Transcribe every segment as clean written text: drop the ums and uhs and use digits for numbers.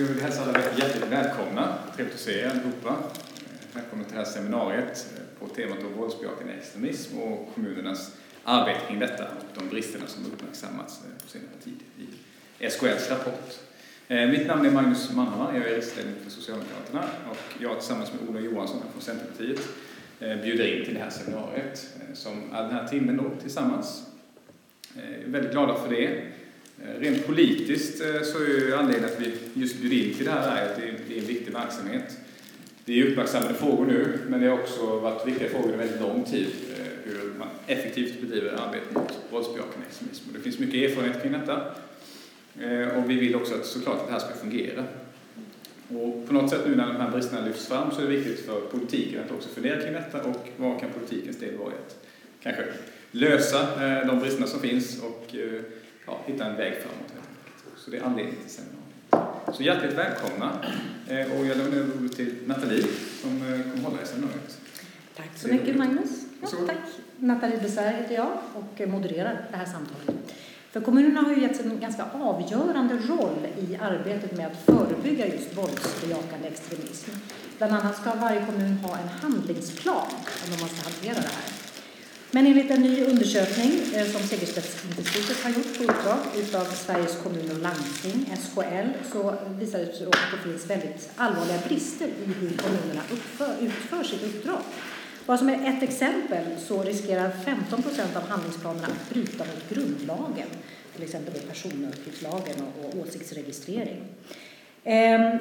Jag vill hälsa alla hjärtligt välkomna. Trevligt att se er allihopa. Välkommen till det här seminariet på temat om våldsbejakande extremism och kommunernas arbete kring detta och de bristerna som uppmärksammats på senare tid i SKLs rapport. Mitt namn är Magnus Mannheimer, jag är riksdagsledamot för Socialdemokraterna och jag tillsammans med Ola Johansson från Centerpartiet bjuder in till det här seminariet som den här timmen då tillsammans. Jag är väldigt glada för det. Rent politiskt så är ju anledningen att vi just bjuder in till det här är att det är en viktig verksamhet. Det är uppmärksammade frågor nu, men det har också varit viktiga frågor under väldigt lång tid hur man effektivt bedriver arbete mot våldsbejakande extremism. Och det finns mycket erfarenhet kring detta och vi vill också att såklart att det här ska fungera. Och på något sätt nu när de här bristerna lyfts fram så är det viktigt för politiken att också fundera kring detta och vad kan politikens del vara i att kanske lösa de bristerna som finns och hitta en väg framåt. Så det är anledningen till seminariet. Så hjärtligt välkomna. Och jag lämnar över till Nathalie som kommer hålla i seminariet. Tack så mycket Magnus. Ja, tack. Nathalie Bessar heter jag och modererar det här samtalet. För kommunerna har ju getts en ganska avgörande roll i arbetet med att förebygga just våldsbejakande extremism. Bland annat ska varje kommun ha en handlingsplan om hur man ska hantera det här. Men enligt en ny undersökning som Segerstedtinstitutet har gjort på uppdrag utav Sveriges Kommuner och Landsting, SKL, så visar det sig att det finns väldigt allvarliga brister i hur kommunerna utför sitt uppdrag. Vad som är ett exempel så riskerar 15% av handlingsplanerna att bryta mot grundlagen, till exempel personuppgiftslagen och åsiktsregistrering.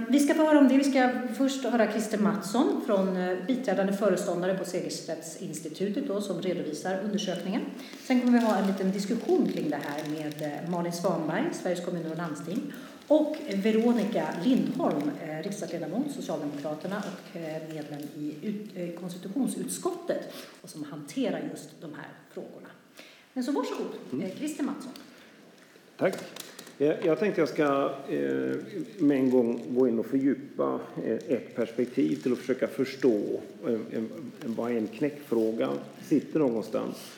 Vi ska få höra om det. Vi ska först höra Christer Mattsson från biträdande föreståndare på Segerstedtinstitutet då, som redovisar undersökningen. Sen kommer vi ha en liten diskussion kring det här med Malin Svanberg, Sveriges Kommuner och Landsting, och Veronica Lindholm, riksdagsledamot, Socialdemokraterna och medlem i konstitutionsutskottet och som hanterar just de här frågorna. Men så varsågod, Christer Mattsson. Tack. Jag tänkte jag ska med en gång gå in och fördjupa ett perspektiv till att försöka förstå vad en knäckfråga sitter någonstans.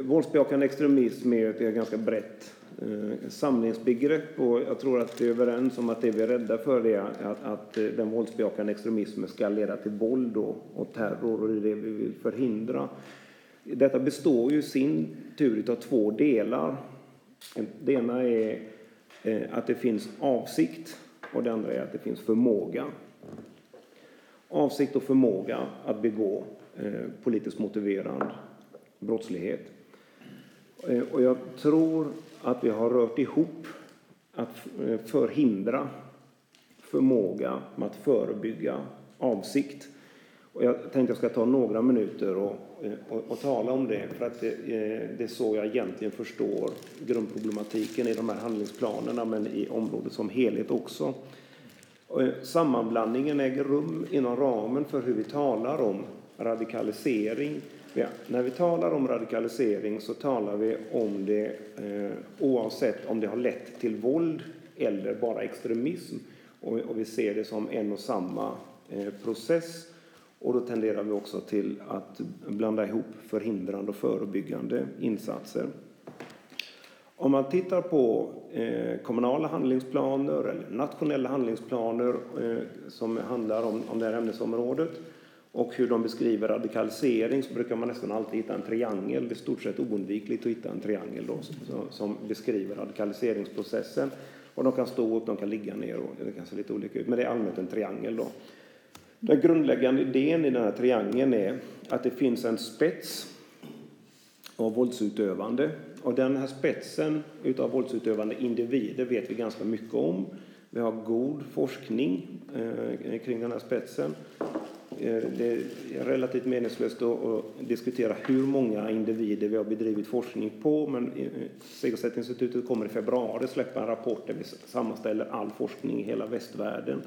Våldsbejakande extremism är ett ganska brett samlingsbegrepp och jag tror att vi är överens om att det vi är rädda för är att den våldsbejakande extremismen ska leda till våld och terror och det är det vi vill förhindra. Detta består ju i sin tur av två delar. Det ena är att det finns avsikt och det andra är att det finns förmåga. Avsikt och förmåga att begå politiskt motiverad brottslighet. Och jag tror att vi har rört ihop att förhindra förmåga med att förebygga avsikt. Och jag tänkte att jag ska ta några minuter och tala om det för att det är så jag egentligen förstår grundproblematiken i de här handlingsplanerna men i området som helhet också. Sammanblandningen äger rum inom ramen för hur vi talar om radikalisering. Ja, när vi talar om radikalisering så talar vi om det oavsett om det har lett till våld eller bara extremism och vi ser det som en och samma process. Och då tenderar vi också till att blanda ihop förhindrande och förebyggande insatser. Om man tittar på kommunala handlingsplaner eller nationella handlingsplaner som handlar om det här ämnesområdet och hur de beskriver radikalisering så brukar man nästan alltid hitta en triangel. Det är stort sett oundvikligt att hitta en triangel då, som beskriver radikaliseringsprocessen. Och de kan stå upp, de kan ligga ner och det kan se lite olika ut. Men det är allmänt en triangel då. Den grundläggande idén i den här triangeln är att det finns en spets av våldsutövande. Och den här spetsen utav våldsutövande individer vet vi ganska mycket om. Vi har god forskning kring den här spetsen. Det är relativt meningslöst att diskutera hur många individer vi har bedrivit forskning på. Men Segerstedtinstitutet kommer i februari släppa en rapport där vi sammanställer all forskning i hela västvärlden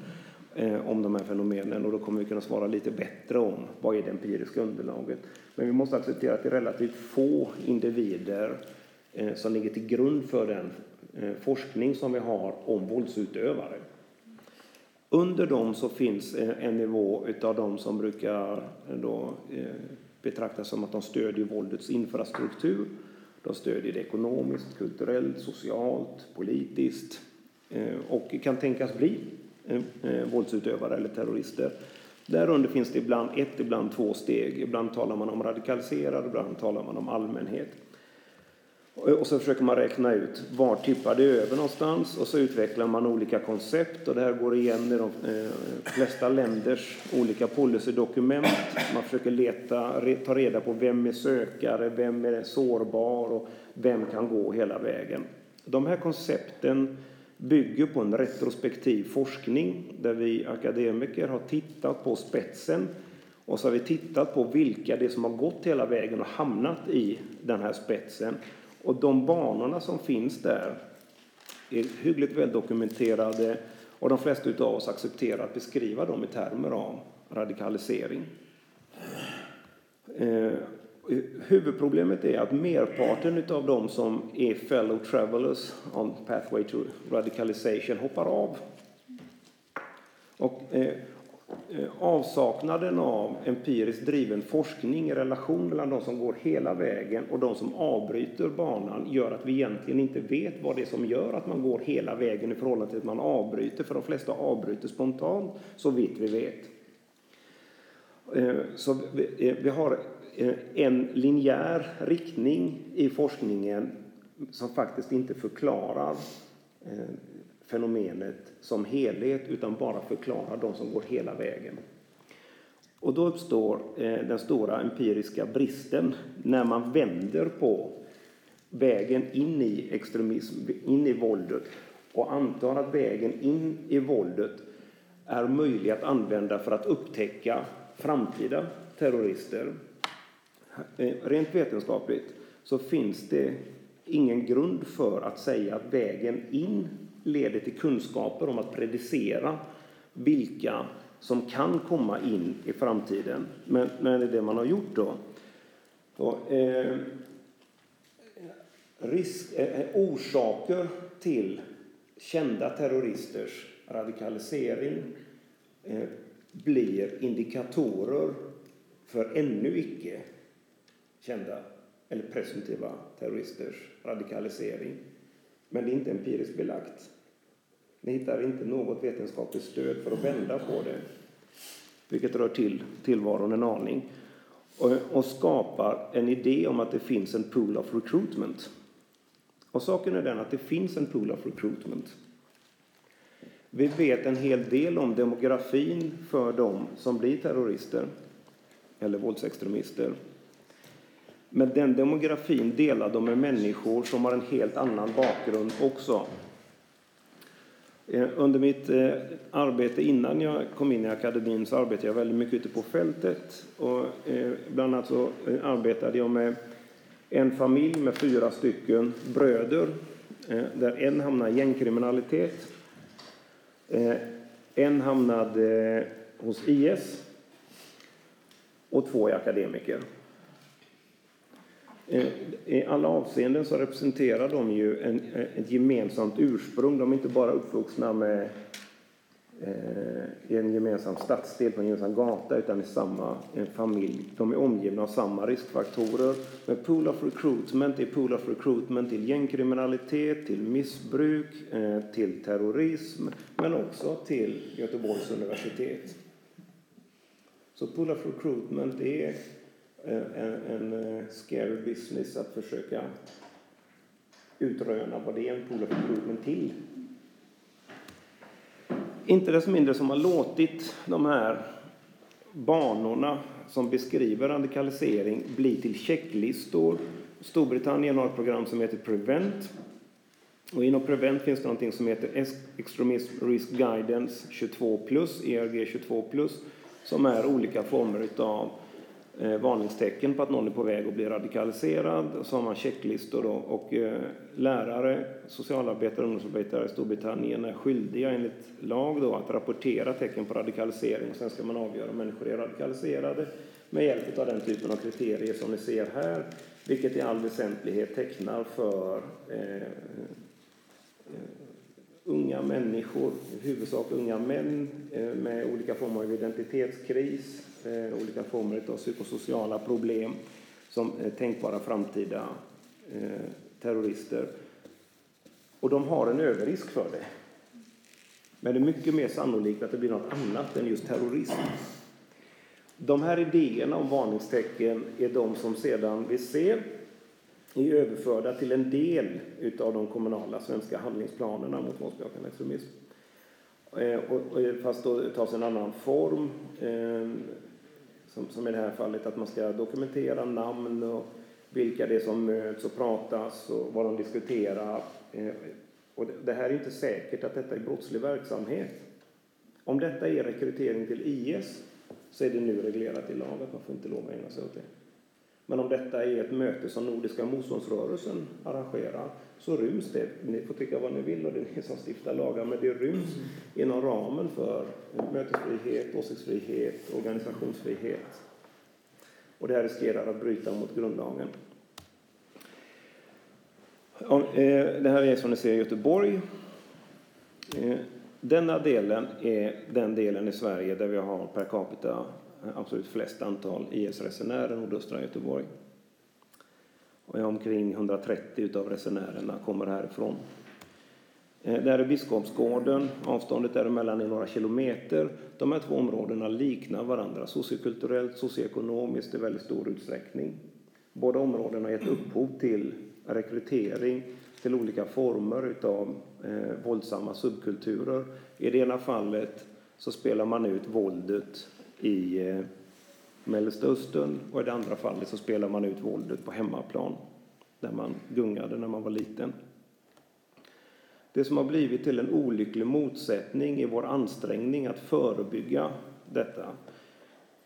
om de här fenomenen och då kommer vi kunna svara lite bättre om vad är det empiriska underlaget. Men vi måste acceptera att det är relativt få individer som ligger till grund för den forskning som vi har om våldsutövare. Under dem så finns en nivå av de som brukar då betraktas som att de stödjer våldets infrastruktur. De stödjer det ekonomiskt, kulturellt, socialt, politiskt. och kan tänkas bli våldsutövare eller terrorister. Därunder finns det ibland ett, ibland två steg. Ibland talar man om radikaliserad, ibland talar man om allmänhet. Och så försöker man räkna ut var tippar det över någonstans, och så utvecklar man olika koncept, och det här går igen i de flesta länders olika policydokument. Man försöker ta reda på vem är sökare, vem är sårbar och vem kan gå hela vägen. De här koncepten bygger på en retrospektiv forskning där vi akademiker har tittat på spetsen, och så har vi tittat på vilka det är som har gått hela vägen och hamnat i den här spetsen. Och de banorna som finns där är hyggligt väl dokumenterade, och de flesta utav oss accepterar att beskriva dem i termer av radikalisering. Huvudproblemet är att merparten utav de som är fellow travelers on pathway to radicalization hoppar av. Och avsaknaden av empiriskt driven forskning i relation mellan de som går hela vägen och de som avbryter banan gör att vi egentligen inte vet vad det är som gör att man går hela vägen i förhållande till att man avbryter, för de flesta avbryter spontant så vitt vi vet. Så vi har en linjär riktning i forskningen som faktiskt inte förklarar fenomenet som helhet, utan bara förklarar de som går hela vägen. Och då uppstår den stora empiriska bristen när man vänder på vägen in i extremism, in i våldet, och antar att vägen in i våldet är möjlig att använda för att upptäcka framtida terrorister. Rent vetenskapligt så finns det ingen grund för att säga att vägen in leder till kunskaper om att predicera vilka som kan komma in i framtiden. Men det är det man har gjort då. Orsaker till kända terroristers radikalisering blir indikatorer för ännu icke kända eller presumtiva terroristers radikalisering. Men det är inte empiriskt belagt. Ni hittar inte något vetenskapligt stöd för att vända på det, vilket rör till tillvaron en aning, och skapar en idé om att det finns en pool of recruitment. Och saken är den att det finns en pool of recruitment. Vi vet en hel del om demografin för dem som blir terrorister eller våldsextremister. Men den demografin delar de med människor som har en helt annan bakgrund också. Under mitt arbete innan jag kom in i akademin så arbetade jag väldigt mycket ute på fältet. Och bland annat så arbetade jag med en familj med 4 stycken bröder. Där en hamnade i gängkriminalitet. En hamnade hos IS. Och 2 är akademiker. I alla avseenden så representerar de ju ett gemensamt ursprung. De är inte bara uppvuxna med i en gemensam stadsdel på en gemensam gata, utan i samma familj. De är omgivna av samma riskfaktorer. Men pool of recruitment är pool of recruitment till gängkriminalitet, till missbruk, till terrorism, men också till Göteborgs universitet. Så pool of recruitment är en scary business att försöka utröna vad det är en pool of recruitment till. Inte desto mindre som har låtit de här banorna som beskriver radikalisering bli till checklistor. Storbritannien har ett program som heter Prevent, och inom Prevent finns det någonting som heter Extremism Risk Guidance 22+, ERG 22+, som är olika former av varningstecken på att någon är på väg att bli radikaliserad. Och så har man checklistor då, och lärare, socialarbetare och ungdomsarbetare i Storbritannien är skyldiga enligt lag då att rapportera tecken på radikalisering. Sen ska man avgöra om människor är radikaliserade med hjälp av den typen av kriterier som ni ser här, vilket i all väsentlighet tecknar för unga människor, i huvudsak unga män med olika former av identitetskris, olika former av psykosociala problem som tänkbara framtida terrorister. Och de har en överrisk för det. Men det är mycket mer sannolikt att det blir något annat än just terrorism. De här idéerna om varningstecken är de som sedan vi ser är överförda till en del av de kommunala svenska handlingsplanerna mot våldsbejakande extremism. Fast då tas en annan form, som i det här fallet att man ska dokumentera namn och vilka det är som möts och pratas och vad de diskuterar. Och det här är inte säkert att detta är brottslig verksamhet. Om detta är rekrytering till IS så är det nu reglerat i lag att man får inte lov att ägna sig åt det. Men om detta är ett möte som Nordiska motståndsrörelsen arrangerar så ryms det. Ni får tycka vad ni vill och det är ni som stiftar lagar, men det ryms inom ramen för mötesfrihet, åsiktsfrihet, organisationsfrihet. Och det här riskerar att bryta mot grundlagen. Det här är som ni ser i Göteborg. Denna delen är den delen i Sverige där vi har per capita absolut flest antal IS-resenärer i nordöstra Göteborg. Och omkring 130 av resenärerna kommer härifrån. Där är Biskopsgården. Avståndet däremellan är några kilometer. De här två områdena liknar varandra sociokulturellt, socioekonomiskt i väldigt stor utsträckning. Båda områdena har gett upphov till rekrytering till olika former av våldsamma subkulturer. I det ena fallet så spelar man ut våldet i Mellanöstern och i det andra fallet så spelar man ut våldet på hemmaplan där man gungade när man var liten. Det som har blivit till en olycklig motsättning i vår ansträngning att förebygga detta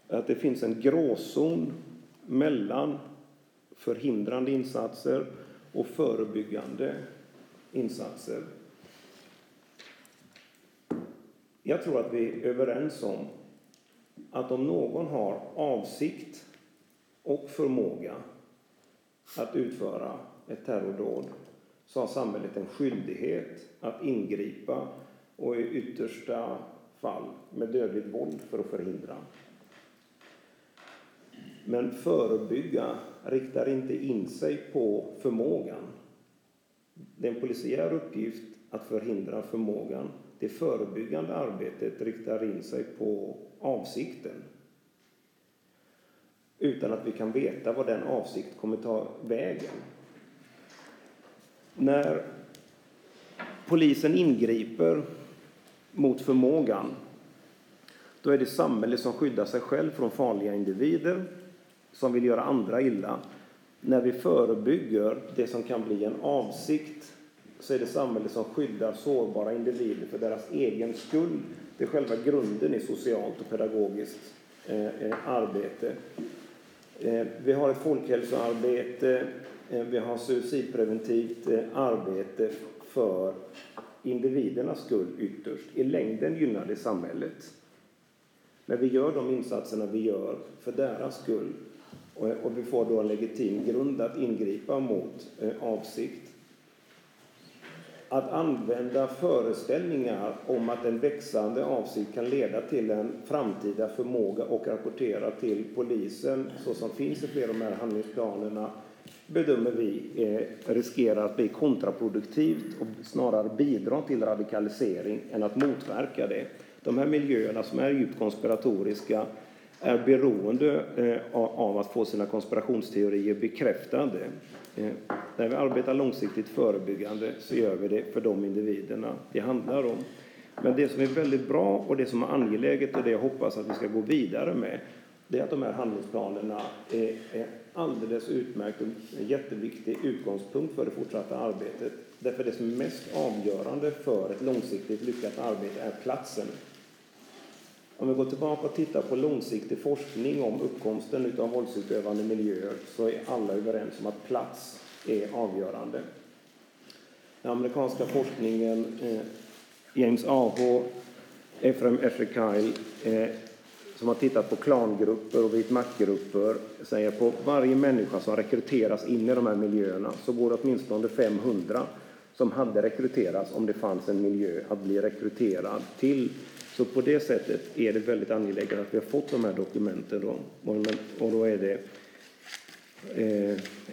är att det finns en gråzon mellan förhindrande insatser och förebyggande insatser. Jag tror att vi är överens om att om någon har avsikt och förmåga att utföra ett terrordåd så har samhället en skyldighet att ingripa och i yttersta fall med dödligt våld för att förhindra. Men förebygga riktar inte in sig på förmågan. Det är en polisiär uppgift att förhindra förmågan. Det förebyggande arbetet riktar in sig på avsikten. Utan att vi kan veta vad den avsikt kommer ta vägen. När polisen ingriper mot förmågan, då är det samhället som skyddar sig själv från farliga individer som vill göra andra illa. När vi förebygger det som kan bli en avsikt så är det samhället som skyddar sårbara individer för deras egen skull. Det är själva grunden i socialt och pedagogiskt arbete. Vi har ett folkhälsoarbete, vi har suicidpreventivt arbete för individernas skull ytterst. I längden gynnar det samhället. Men vi gör de insatserna vi gör för deras skull. Och vi får då en legitim grund att ingripa mot avsikt. Att använda föreställningar om att en växande avsikt kan leda till en framtida förmåga och rapportera till polisen så som finns i flera av de här handlingsplanerna bedömer vi riskerar att bli kontraproduktivt och snarare bidra till radikalisering än att motverka det. De här miljöerna som är djupt konspiratoriska är beroende av att få sina konspirationsteorier bekräftade. När vi arbetar långsiktigt förebyggande så gör vi det för de individerna det handlar om. Men det som är väldigt bra och det som är angeläget och det jag hoppas att vi ska gå vidare med, det är att de här handlingsplanerna är alldeles utmärkt och en jätteviktig utgångspunkt för det fortsatta arbetet. Därför det som är mest avgörande för ett långsiktigt lyckat arbete är platsen. Om vi går tillbaka och tittar på långsiktig forskning om uppkomsten av våldsutövande miljöer så är alla överens om att plats är avgörande. Den amerikanska forskningen, James Aho, Ephraim Esher, som har tittat på klangrupper och vitmaktgrupper, säger att på varje människa som rekryteras in i de här miljöerna så går det åtminstone 500 som hade rekryterats om det fanns en miljö att bli rekryterad till. Så på det sättet är det väldigt angeläget att vi har fått de här dokumenten då. Och då är det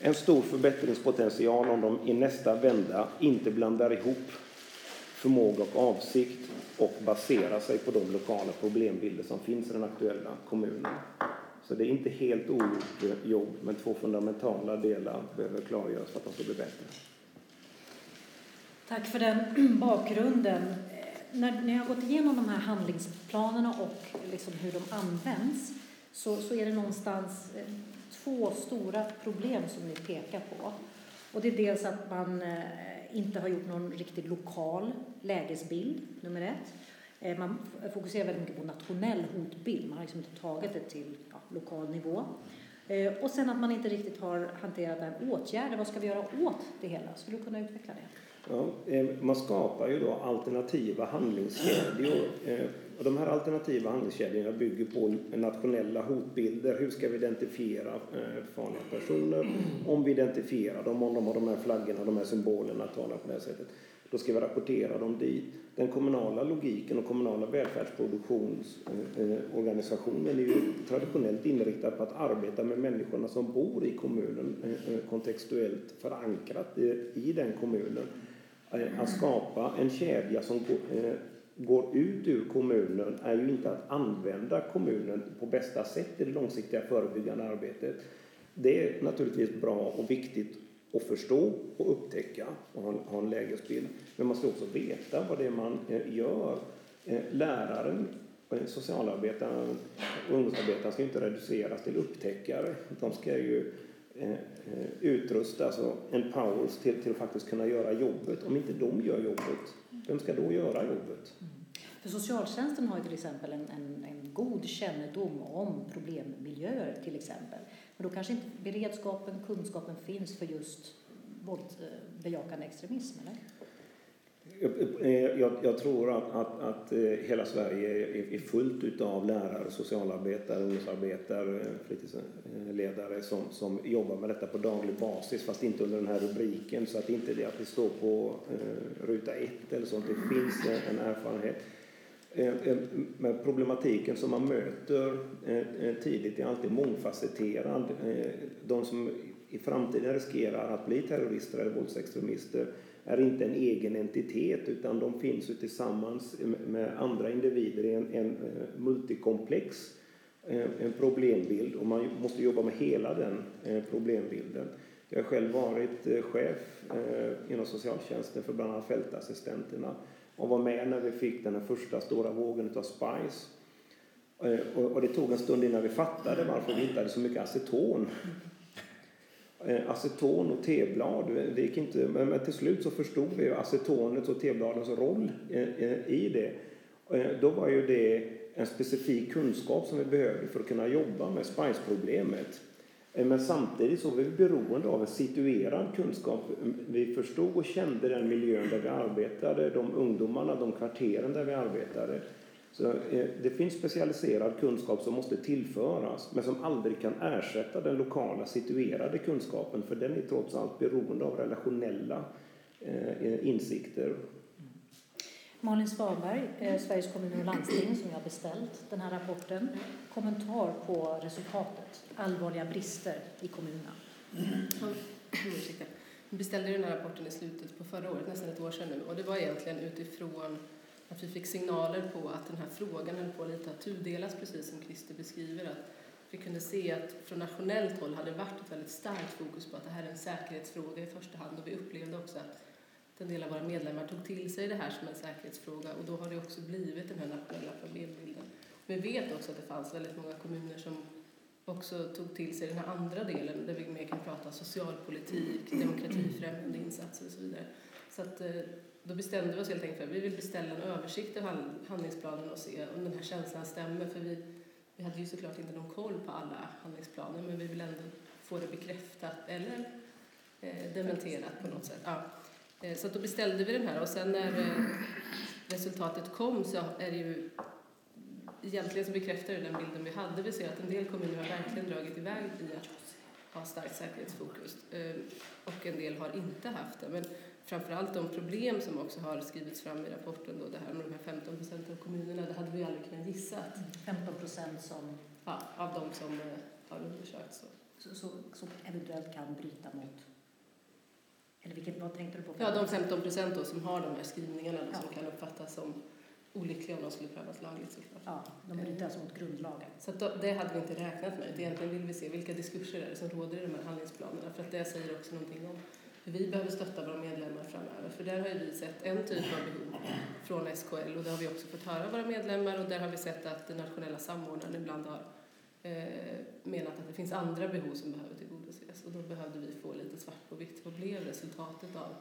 en stor förbättringspotential om de i nästa vända inte blandar ihop förmåga och avsikt och basera sig på de lokala problembilder som finns i den aktuella kommunen. Så det är inte helt ogjort jobb, men två fundamentala delar behöver klargöras för att de ska bli bättre. Tack för den bakgrunden. När ni har gått igenom de här handlingsplanerna och liksom hur de används, så är det någonstans två stora problem som ni pekar på. Och det är dels att man inte har gjort någon riktigt lokal lägesbild, nummer ett. Man fokuserar väldigt mycket på nationell hotbild. Man har liksom inte tagit det till lokal nivå. Och sen att man inte riktigt har hanterat den åtgärden. Vad ska vi göra åt det hela? Skulle du kunna utveckla det? Ja, man skapar ju då alternativa handlingskedjor. Och de här alternativa handlingskedjorna bygger på nationella hotbilder. Hur ska vi identifiera farliga personer? Om vi identifierar dem, om de har de här flaggorna, de här symbolerna, talar på det här sättet, då ska vi rapportera dem dit. Den kommunala logiken och kommunala välfärdsproduktionsorganisationen är ju traditionellt inriktad på att arbeta med människorna som bor i kommunen, kontextuellt förankrat i den kommunen. Att skapa en kedja som går ut ur kommunen är ju inte att använda kommunen på bästa sätt i det långsiktiga förebyggande arbetet. Det är naturligtvis bra och viktigt att förstå och upptäcka och ha en lägesbild. Men man ska också veta vad det är man gör. Läraren, socialarbetaren och ungdomsarbetaren ska inte reduceras till upptäckare. De ska ju utrusta, alltså empowers till att faktiskt kunna göra jobbet. Om inte de gör jobbet, vem ska då göra jobbet? Mm. För socialtjänsten har ju till exempel en god kännedom om problemmiljöer till exempel. Men då kanske inte beredskapen, kunskapen finns för just våldsbejakande extremism, eller? Jag tror att hela Sverige är fullt av lärare, socialarbetare, ungdomsarbetare, fritidsledare som jobbar med detta på daglig basis, fast inte under den här rubriken, så att inte det att det står på ruta 1 eller sånt. Det finns en erfarenhet. Med problematiken som man möter tidigt är alltid mångfacetterad. De som i framtiden riskerar att bli terrorister eller våldsextremister är inte en egen entitet, utan de finns ju tillsammans med andra individer i en multikomplex en problembild, och man måste jobba med hela den problembilden. Jag har själv varit chef inom socialtjänsten för bland annat fältassistenterna och var med när vi fick den första stora vågen av spice. Och det tog en stund innan vi fattade varför vi hittade så mycket aceton. Aceton och teblad, det gick inte, men till slut så förstod vi acetonets och tebladens roll i det. Då var ju det en specifik kunskap som vi behövde för att kunna jobba med spice-problemet. Men samtidigt så var vi beroende av en situerad kunskap. Vi förstod och kände den miljön där vi arbetade, de ungdomarna, de kvarteren där vi arbetade. Så det finns specialiserad kunskap som måste tillföras, men som aldrig kan ersätta den lokala situerade kunskapen, för den är trots allt beroende av relationella insikter. Malin Svanberg, Sveriges Kommuner och Landsting, som jag har beställt den här rapporten. Kommentar på resultatet, allvarliga brister i kommunerna. Vi beställde den här rapporten i slutet på förra året, nästan ett år sedan nu. Och det var egentligen utifrån att vi fick signaler på att den här frågan höll på lite att tudelas, precis som Christer beskriver. Att vi kunde se att från nationellt håll hade det varit ett väldigt starkt fokus på att det här är en säkerhetsfråga i första hand. Och vi upplevde också att en del av våra medlemmar tog till sig det här som en säkerhetsfråga, och då har det också blivit den här nationella problembilden. Men vi vet också att det fanns väldigt många kommuner som också tog till sig den här andra delen, där vi mer kan prata socialpolitik, demokratifrämjande insatser och så vidare. Så att, då bestämde vi oss helt enkelt för att vi vill beställa en översikt av handlingsplanen och se om den här känslan stämmer. För vi hade ju såklart inte någon koll på alla handlingsplaner, men vi vill ändå få det bekräftat eller dementerat på något sätt. Ja. Så då beställde vi den här, och sen när resultatet kom så är det ju egentligen som bekräftar den bilden vi hade. Vi ser att en del kommuner har verkligen dragit iväg i att ha starkt säkerhetsfokus, och en del har inte haft det. Men framförallt de problem som också har skrivits fram i rapporten då, det här med de här 15% av kommunerna, det hade vi aldrig kunnat gissa. 15% som? Ja, av de som har undersökt så. Som eventuellt kan bryta mot? Eller vilket, vad tänkte du på? Ja, de 15% då som har de här skrivningarna då, som kan uppfattas som olyckliga om de skulle prövas lagligt såklart. Ja, de bryter alltså mot grundlagen. Så att då, det hade vi inte räknat med. Egentligen vill vi se vilka diskurser är det som råder i de här handlingsplanerna. För att det säger också någonting om hur vi behöver stötta våra medlemmar framöver. För där har vi sett en typ av behov från SKL. Och där har vi också fått höra våra medlemmar. Och där har vi sett att den nationella samordnaren ibland har menat att det finns andra behov som behöver tillgodoses. Och då behövde vi få lite svart på vitt. Vad blev resultatet av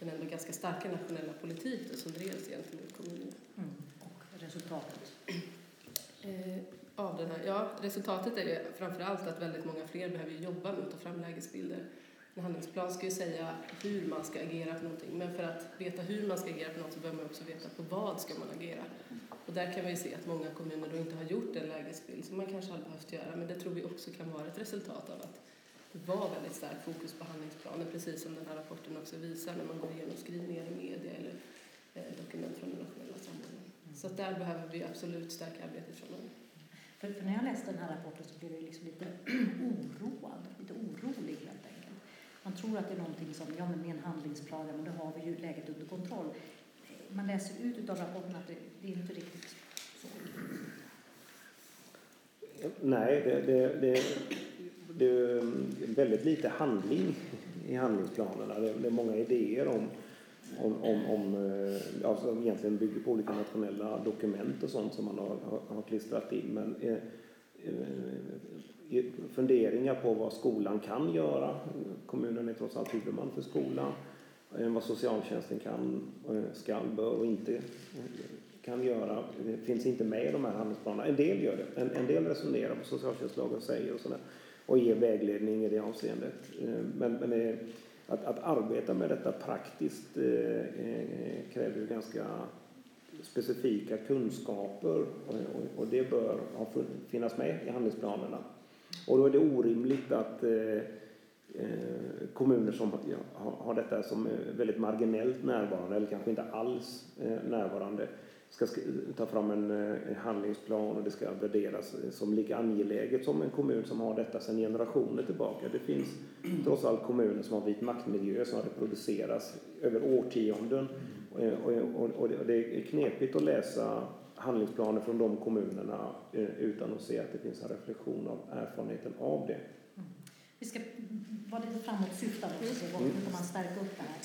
den ändå ganska starka nationella politiken som drevs gentemot kommunerna? Mm. Och resultatet? Av den här, resultatet är ju framförallt att väldigt många fler behöver jobba med att ta fram lägesbilder. En handlingsplan ska ju säga hur man ska agera på någonting. Men för att veta hur man ska agera på något så behöver man också veta på vad ska man agera. Och där kan vi ju se att många kommuner då inte har gjort en lägesbild som man kanske hade behövt göra. Men det tror vi också kan vara ett resultat av att det var väldigt starkt fokus på handlingsplanen. Precis som den här rapporten också visar när man går igenom skrivningar i media eller dokument från den nationella samordningen. Så att där behöver vi absolut stärka arbetet från dem. För när jag läste den här rapporten så blev jag liksom lite orolig helt enkelt. Man tror att det är någonting som, ja men med en handlingsplan, men då har vi ju läget under kontroll. Man läser ut utav rapporten att det är inte riktigt så. Nej, det är väldigt lite handling i handlingsplanerna. Det är många idéer om som egentligen bygger på olika nationella dokument och sånt som man har klistrat in. Men funderingar på vad skolan kan göra. Kommunen är trots allt huvudman för skolan. Vad socialtjänsten kan, ska, bör och inte kan göra. Det finns inte med i de här handlingsplanerna. En del gör det. En del resonerar på socialtjänstlagen säger och sådär. Och ger vägledning i det avseendet. Men att arbeta med detta praktiskt kräver ju ganska specifika kunskaper och det bör finnas med i handlingsplanerna. Och då är det orimligt att kommuner som har detta som väldigt marginellt närvarande eller kanske inte alls närvarande ska ta fram en handlingsplan och det ska värderas som lika angeläget som en kommun som har detta sedan generationer tillbaka. Det finns trots allt kommuner som har vit maktmiljö som har reproducerats över årtionden och det är knepigt att läsa handlingsplaner från de kommunerna utan att se att det finns en reflektion av erfarenheten av det. Vi ska vara lite framåtsyftande och se hur man stärker upp det här.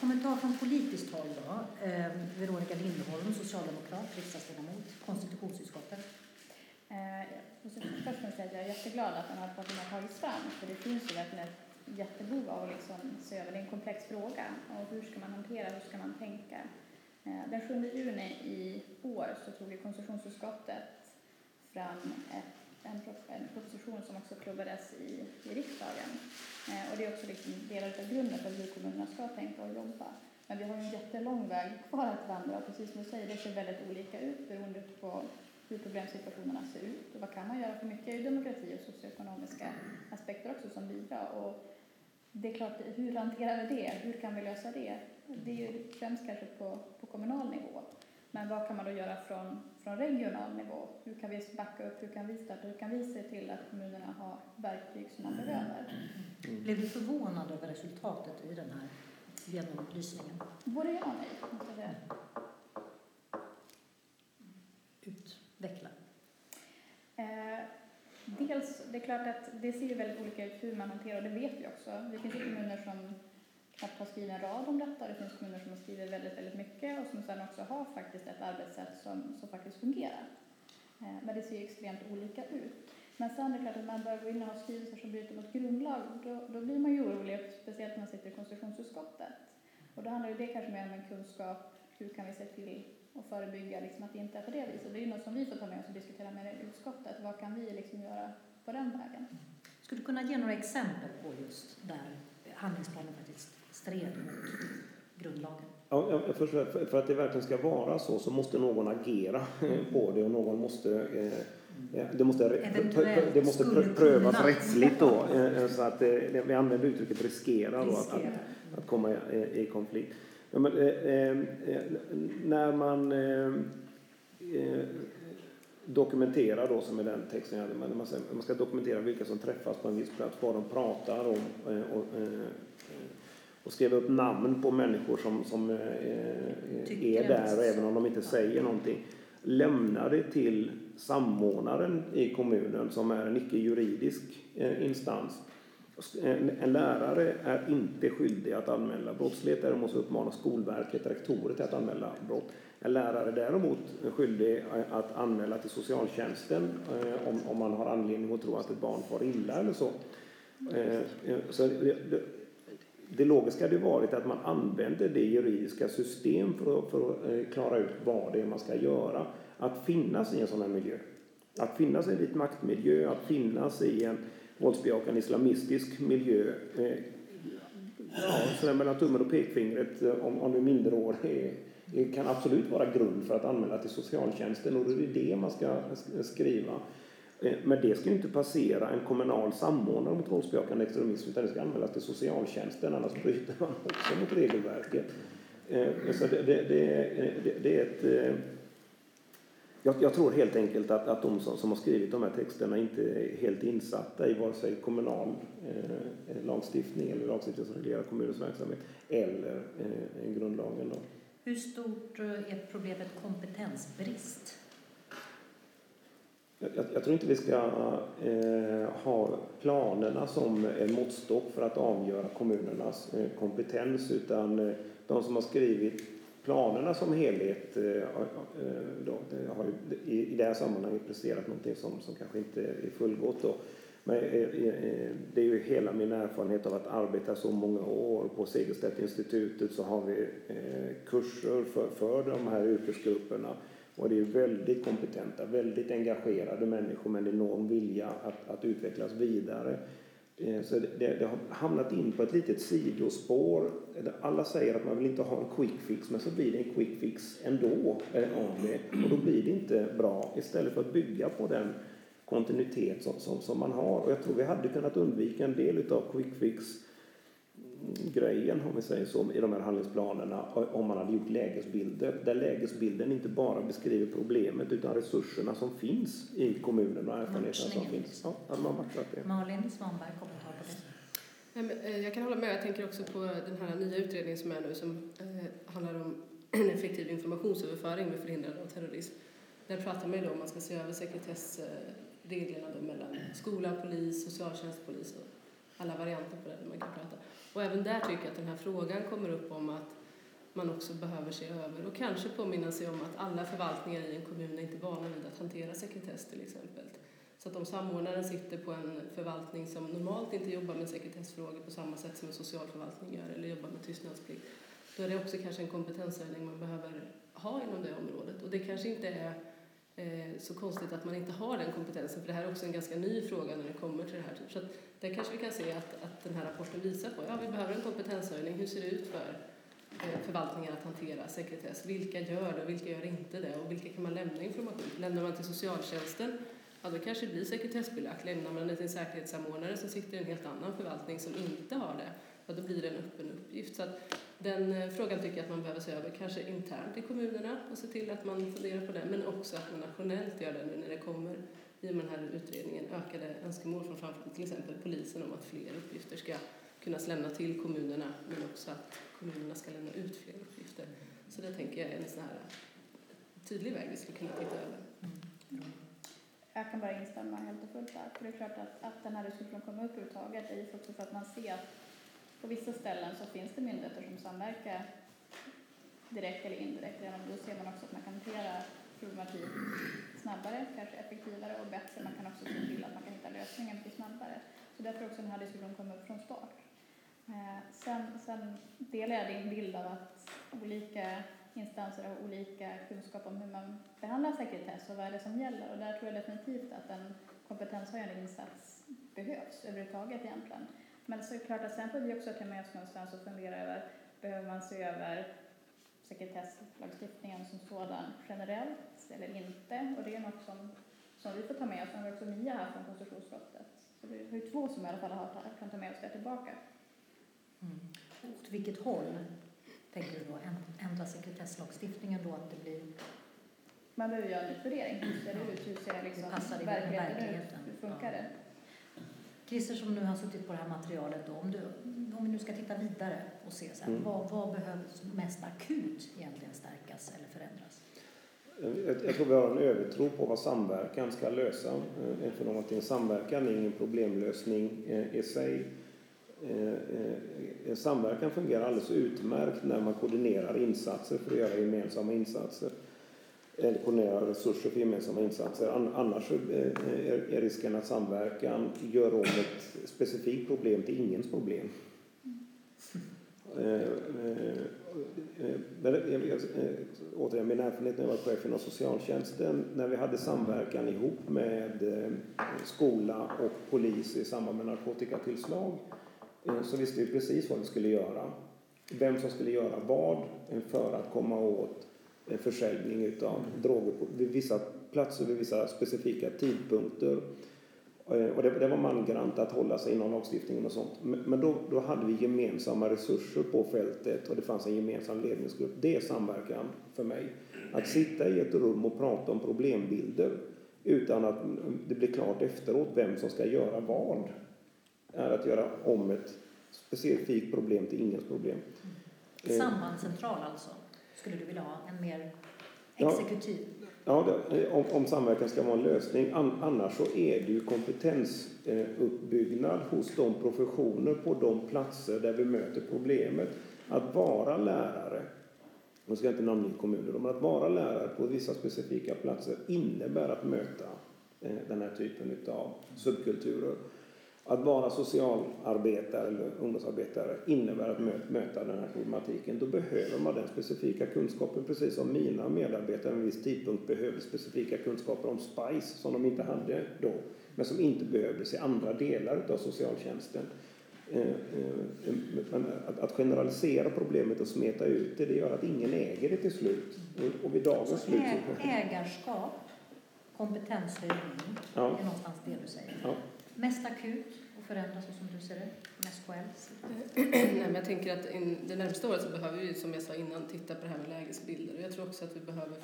Kommentar från politiskt håll då. Veronica Lindholm, socialdemokrat, riksdagsledamot, konstitutionsutskottet. Först kan jag säga att jag är jätteglad att den här rapporten har tagits fram. För det finns ju verkligen ett jättebehov av att liksom se över. Det är en komplex fråga. Och hur ska man hantera, hur ska man tänka? Den 7 juni i år så tog konstitutionsutskottet fram en proposition som också klubbades i riksdagen. Och det är också liksom delar av grunden för hur kommunerna ska tänka och jobba. Men vi har en jättelång väg kvar att vandra. Och precis som du säger, det ser väldigt olika ut beroende på hur problemsituationerna ser ut. Och vad kan man göra för mycket i demokrati och socioekonomiska aspekter också som bidrar. Och det är klart, hur hanterar vi det? Hur kan vi lösa det? Det är ju främst kanske på kommunal nivå. Men vad kan man då göra från regional nivå? Hur kan vi backa upp? Hur kan vi starta? Hur kan vi se till att kommunerna har verktyg som man behöver? Blev du förvånad över resultatet i den här genomlysningen? Både jag och nej, måste jag säga. Utveckla. Dels, det är klart att det ser ju väldigt olika ut hur man hanterar, och det vet vi också. Det finns ju kommuner som knappt har skrivit en rad om detta. Det finns kommuner som har skrivit väldigt, väldigt mycket och som sedan också har faktiskt ett arbetssätt som faktiskt fungerar. Men det ser ju extremt olika ut. Men sen är det klart att man börjar gå in och ha skrivelser som bryter mot grundlag. Då blir man ju orolig, speciellt när man sitter i konstitutionsutskottet. Och då handlar ju det kanske mer om en kunskap. Hur kan vi se till och förebygga liksom att det inte är på det viset? Det är ju något som vi får ta med oss och diskutera med i utskottet. Vad kan vi liksom göra på den vägen? Skulle du kunna ge några exempel på just där handlingsplanen faktiskt stred mot grundlagen? Ja, för att det verkligen ska vara så måste någon agera på det och någon måste det måste prövas rättsligt då, så att vi använder uttrycket riskera då, att komma i konflikt. Ja, men, när man dokumentera då, som i den texten jag hade, man ska dokumentera vilka som träffas på en viss plats, vad de pratar om och skrev upp namn på människor som är där, och även om de inte säger någonting, lämnade till samordnaren i kommunen som är en icke-juridisk instans. En lärare är inte skyldig att anmäla brottslighet, däremot så uppmanar Skolverket rektorer att anmäla brott. En lärare däremot är skyldig att anmäla till socialtjänsten om man har anledning att tro att ett barn far illa eller så. Så det logiska hade varit att man använder det juridiska system för att klara ut vad det är man ska göra. Att finnas i en sån här miljö. Att finnas i en vit maktmiljö, att finnas i en våldsbejakande islamistisk miljö. Så mellan tummen och pekfingret om du är minderårig kan absolut vara grund för att anmäla till socialtjänsten, och det är det man ska skriva. Men det ska ju inte passera en kommunal samordnare mot våldsbejakande extremism, utan det ska anmälas till socialtjänsten, annars bryter man också mot regelverket. Så det är ett... Jag tror helt enkelt att de som har skrivit de här texterna inte är helt insatta i vare sig kommunal lagstiftning eller lagstiftning som reglerar kommunens verksamhet eller grundlagen. Då. Hur stort är problemet kompetensbrist? Jag tror inte vi ska ha planerna som måttstock för att avgöra kommunernas kompetens, utan de som har skrivit planerna som helhet har i det här sammanhanget presterat något som kanske inte är fullgott. Då. Men det är ju hela min erfarenhet av att arbeta så många år på Segerstedtinstitutet, så har vi kurser för de här yrkesgrupperna. Och det är väldigt kompetenta, väldigt engagerade människor med en enorm vilja att utvecklas vidare. Så det har hamnat in på ett litet sidospår. Alla säger att man vill inte ha en quick fix, men så blir det en quick fix ändå av det. Och då blir det inte bra, istället för att bygga på den kontinuitet som man har. Och jag tror vi hade kunnat undvika en del av quick fix grejen, om vi säger så, i de här handlingsplanerna, om man hade gjort lägesbilder, där lägesbilden inte bara beskriver problemet utan resurserna som finns i kommunen och erfarenheterna som finns. Ja, Malin Svanberg, kommentar på det? Jag kan hålla med. Jag tänker också på den här nya utredningen som är nu, som handlar om en effektiv informationsöverföring med förhindrande av terrorism. Där pratar man ju om man ska se över sekretessreglerna mellan skola, polis, socialtjänst, polis och alla varianter på det man kan prata. Och även där tycker jag att den här frågan kommer upp om att man också behöver se över och kanske påminna sig om att alla förvaltningar i en kommun är inte vana vid att hantera sekretess till exempel. Så att om samordnaren sitter på en förvaltning som normalt inte jobbar med sekretessfrågor på samma sätt som en socialförvaltning gör eller jobbar med tystnadsplikt, då är det också kanske en kompetenshöjning man behöver ha inom det området. Och det kanske inte är så konstigt att man inte har den kompetensen, för det här är också en ganska ny fråga när det kommer till det här. Så att där kanske vi kan se att den här rapporten visar på, ja, vi behöver en kompetenshöjning. Hur ser det ut för förvaltningen att hantera sekretess? Vilka gör det och vilka gör inte det? Och vilka kan man lämna information? Lämnar man till socialtjänsten, ja, då kanske det blir sekretessbelagt. Lämnar man det till en säkerhetssamordnare som sitter i en helt annan förvaltning som inte har det, ja, då blir det en öppen uppgift. Så att den frågan tycker jag att man behöver se över, kanske internt i kommunerna, och se till att man funderar på det, men också att man nationellt gör det nu när det kommer i den här utredningen ökade önskemål från framförallt till exempel polisen om att fler uppgifter ska kunna lämna till kommunerna, men också att kommunerna ska lämna ut fler uppgifter. Så det tänker jag är en sån här tydlig väg vi skulle kunna titta över. Mm. Jag kan bara instämma helt och fullt där, för det är klart att den här diskussionen kommer upp överhuvudtaget är också för att man ser att på vissa ställen så finns det myndigheter som samverkar direkt eller indirekt, och då ser man också att man kan hantera problematik snabbare, kanske effektivare och bättre. Man kan också se till att man kan hitta lösningar mycket snabbare. Så därför också den här diskussionen kommer upp från start. Sen delar jag din bild av att olika instanser har olika kunskap om hur man behandlar sekretess och vad är det som gäller. Och där tror jag definitivt att en kompetenshöjande insats behövs överhuvudtaget egentligen. Men så är det klart att sen får vi också ta med oss någonstans och fundera över, behöver man se över sekretesslagstiftningen som sådan generellt eller inte? Och det är något som vi får ta med oss, som vi också Mia här från konstitutionsbrottet. Så det är två som i alla fall har kan ta med oss det tillbaka. Mm. Åt vilket håll tänker du då? Ändra sekretesslagstiftningen då, att det blir... Man behöver göra en utvärdering. Hur ser det ut? Hur ser det liksom verkligheten ut? Hur funkar det? Christer som nu har suttit på det här materialet, då, om vi nu ska titta vidare och se sen, vad behövs mest akut egentligen stärkas eller förändras? Jag tror vi har en övertro på vad samverkan ska lösa. För någonting. Samverkan är ingen problemlösning i sig. Samverkan fungerar alldeles utmärkt när man koordinerar insatser för att göra gemensamma insatser. Eller koordinera resurser för gemensamma insatser. Annars är risken att samverkan gör om ett specifikt problem till ingens problem. Återigen, min erfarenhet när jag var chef inom socialtjänsten, när vi hade samverkan ihop med skola och polis i samband med narkotikatillslag, så visste vi precis vad vi skulle göra. Vem som skulle göra vad för att komma åt försäljning av droger vid vissa platser, vid vissa specifika tidpunkter. Och det var mangrant att hålla sig inom lagstiftningen och sånt. Men då hade vi gemensamma resurser på fältet och det fanns en gemensam ledningsgrupp. Det är samverkan för mig. Att sitta i ett rum och prata om problembilder utan att det blir klart efteråt vem som ska göra vad, är att göra om ett specifikt problem till ingens problem. Sambandscentral alltså? Skulle du vilja ha en mer exekutiv? Om samverkan ska vara en lösning. Annars så är det ju kompetensuppbyggnad hos de professioner på de platser där vi möter problemet. Att vara lärare, nu ska jag inte namna kommuner, men att vara lärare på vissa specifika platser innebär att möta den här typen av subkulturer. Att vara socialarbetare eller ungdomsarbetare innebär att möta den här problematiken. Då behöver man den specifika kunskapen, precis som mina medarbetare vid en viss tidpunkt behövde specifika kunskaper om SPICE som de inte hade då, men som inte behövdes i andra delar av socialtjänsten. Att generalisera problemet och smeta ut det gör att ingen äger det till slut. Och vid dagens slut ägarskap, kompetenshöjning, är någonstans det du säger. Ja. Mest akut och förändras som du ser det med SKL? Jag tänker att det närmaste året så behöver vi, som jag sa innan, titta på det här med lägesbilder. Och jag tror också att vi behöver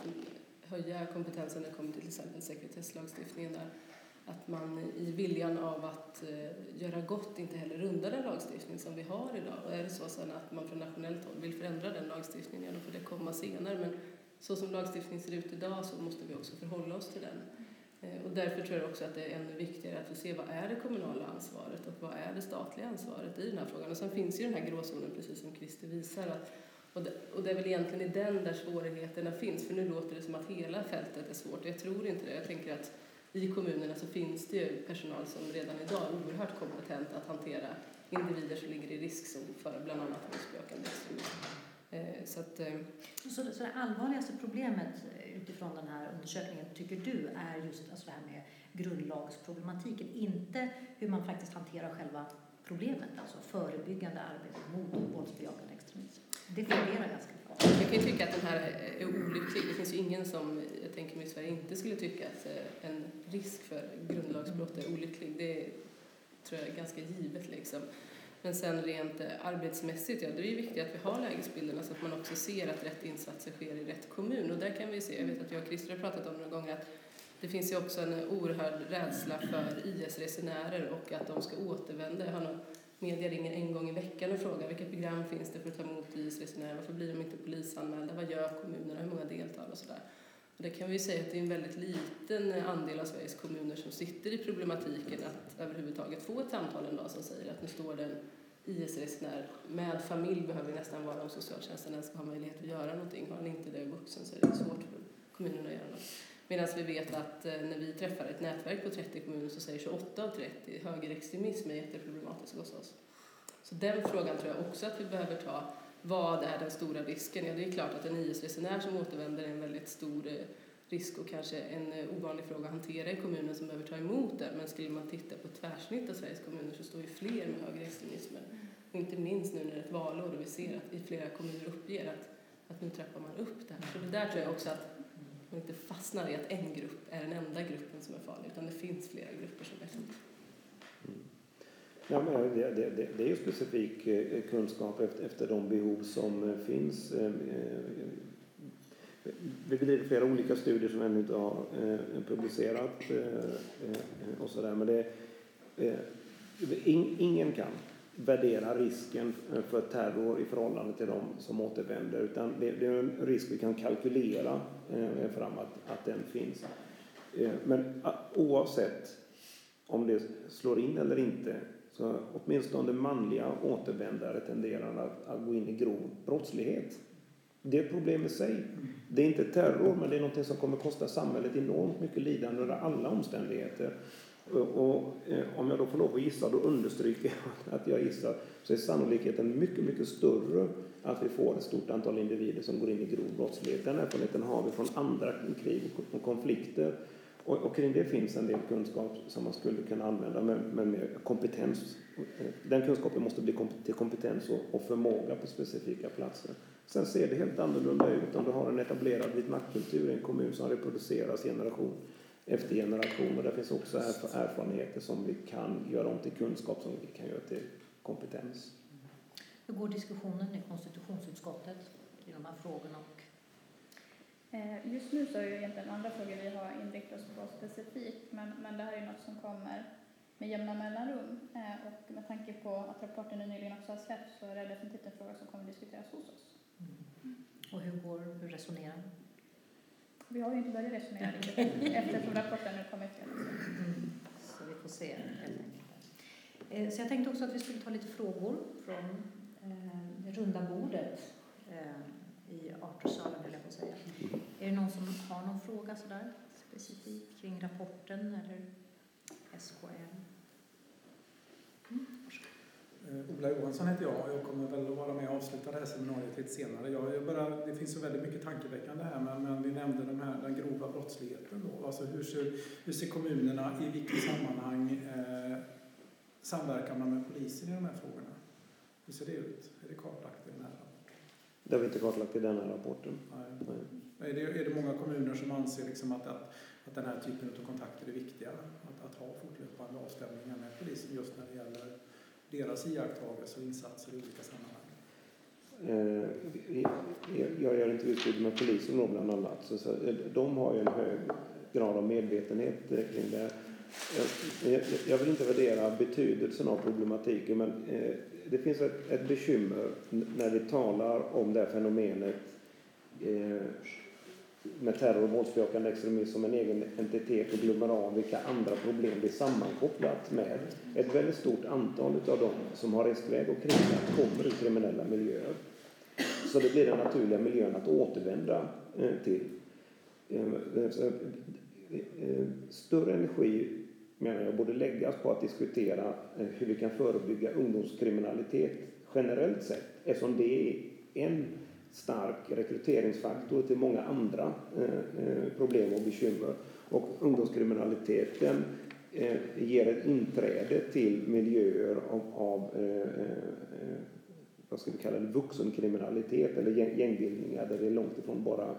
höja kompetensen när det kommer till exempel sekretesslagstiftningen. Där att man i viljan av att göra gott inte heller rundar den lagstiftning som vi har idag. Och är det så sen att man från nationellt håll vill förändra den lagstiftningen, ja, då får det komma senare. Men så som lagstiftningen ser ut idag så måste vi också förhålla oss till den. Och därför tror jag också att det är ännu viktigare att vi ser vad är det kommunala ansvaret och vad är det statliga ansvaret i den här frågan. Och sen finns ju den här gråzonen, precis som Christer visar. Och det är väl egentligen i den där svårigheterna finns. För nu låter det som att hela fältet är svårt. Jag tror inte det. Jag tänker att i kommunerna så finns det ju personal som redan idag är oerhört kompetent att hantera individer som ligger i riskzon för bland annat missbrukande. Så det allvarligaste problemet utifrån den här undersökningen tycker du är just alltså det här med grundlagsproblematiken, inte hur man faktiskt hanterar själva problemet, alltså förebyggande arbete mot våldsbejakande extremism. Det fungerar ganska bra. Jag kan ju tycka att den här är olycklig. Det finns ju ingen som, jag tänker mig i Sverige, inte skulle tycka att en risk för grundlagsbrott är olycklig. Det tror jag är ganska givet liksom. Men sen rent arbetsmässigt, ja, det är ju viktigt att vi har lägesbilderna så att man också ser att rätt insatser sker i rätt kommun. Och där kan vi se, jag vet att jag och Christer har pratat om några gånger, att det finns ju också en oerhörd rädsla för IS-resenärer och att de ska återvända. Jag har någon media ringer en gång i veckan och frågar vilket program finns det för att ta emot IS-resenärer, varför blir de inte polisanmälda, vad gör kommunerna, hur många deltar och sådär. Och det kan vi säga att det är en väldigt liten andel av Sveriges kommuner som sitter i problematiken att överhuvudtaget få ett samtal en dag som säger att nu står den IS-resenär med familj, behöver nästan vara om socialtjänsten ens ska ha möjlighet att göra någonting. Har den inte det i vuxen så är det svårt för kommunerna att göra något. Medan vi vet att när vi träffar ett nätverk på 30 kommuner så säger 28 av 30 högerextremism är jätteproblematisk hos oss. Så den frågan tror jag också att vi behöver ta. Vad är den stora risken? Ja, det är klart att en IS-resenär som återvänder är en väldigt stor risk och kanske en ovanlig fråga att hantera i kommunen som behöver ta emot det. Men skulle man titta på tvärsnitt av Sveriges kommuner så står ju fler med högre extremismen. Och inte minst nu när det är ett valår och vi ser att i flera kommuner uppger att nu trappar man upp det här. Så det där tror jag också att man inte fastnar i att en grupp är den enda gruppen som är farlig, utan det finns flera grupper som är farliga. Ja, men det är ju specifik kunskap efter de behov som finns. Vi bedriver flera olika studier som ännu inte har publicerat och sådär. Men det, ingen kan värdera risken för terror i förhållande till dem som återvänder, utan det är en risk vi kan kalkylera fram att den finns. Men oavsett om det slår in eller inte, så åtminstone manliga återvändare tenderar att gå in i grov brottslighet. Det är ett problem i sig. Det är inte terror, men det är något som kommer kosta samhället enormt mycket lidande under alla omständigheter. Och om jag då får lov att gissa, då understryker jag att jag gissar, så är sannolikheten mycket, mycket större att vi får ett stort antal individer som går in i grov brottslighet. Den erfarenheten har vi från andra krig och konflikter. Och kring det finns en del kunskap som man skulle kunna använda med mer kompetens. Den kunskapen måste bli till kompetens och förmåga på specifika platser. Sen ser det helt annorlunda ut om du har en etablerad vit maktkultur i en kommun som reproduceras generation efter generation. Och där finns också erfarenheter som vi kan göra om till kunskap, som vi kan göra till kompetens. Hur går diskussionen i konstitutionsutskottet i de här frågorna? Just nu så är ju egentligen andra frågor vi har inriktat oss på specifikt, men det här är ju något som kommer med jämna mellanrum, och med tanke på att rapporten nyligen också har släppts, så är det definitivt en fråga som kommer diskuteras hos oss. Mm. Och hur resonerar ni? Vi har ju inte börjat resonera eftersom rapporten nu kommer till. Mm. Så vi får se. Så jag tänkte också att vi skulle ta lite frågor från det runda bordet i artorsalen, eller jag får säga. Är det någon som har någon fråga sådär specifik kring rapporten eller SKL? Ola Johansson heter jag kommer väl att vara med och avsluta det här seminariet lite senare. Det finns så väldigt mycket tankeväckande här, men vi nämnde den grova brottsligheten då. Alltså hur ser kommunerna, i vilket sammanhang samverkar man med polisen i de här frågorna? Hur ser det ut? Är det kartlagt i den här? Det har vi inte kartlagt i den här rapporten. Nej. Nej. Är det många kommuner som anser liksom att den här typen av kontakter är viktiga att ha fortlöpande avstämningar med polisen just när det gäller deras iakttagelser och insatser i olika sammanhang? Jag gör intervjustudier med polisen och bland annat. Så de har ju en hög grad av medvetenhet kring det. Jag vill inte värdera betydelsen av problematiken, men det finns ett bekymmer när vi talar om det här fenomenet med terror och våldsbejakande extremism som en egen entitet och glömmer av vilka andra problem det är sammankopplat med. Ett väldigt stort antal av dem som har restväg och kriminellt kommer i kriminella miljöer. Så det blir den naturliga miljön att återvända till. Större energi, menar jag, borde läggas på att diskutera hur vi kan förebygga ungdomskriminalitet generellt sett, eftersom det är en stark rekryteringsfaktor till många andra problem och bekymmer. Och ungdomskriminaliteten ger ett inträde till miljöer av vad ska vi kalla det, vuxenkriminalitet eller gängbildningar där det är långt ifrån bara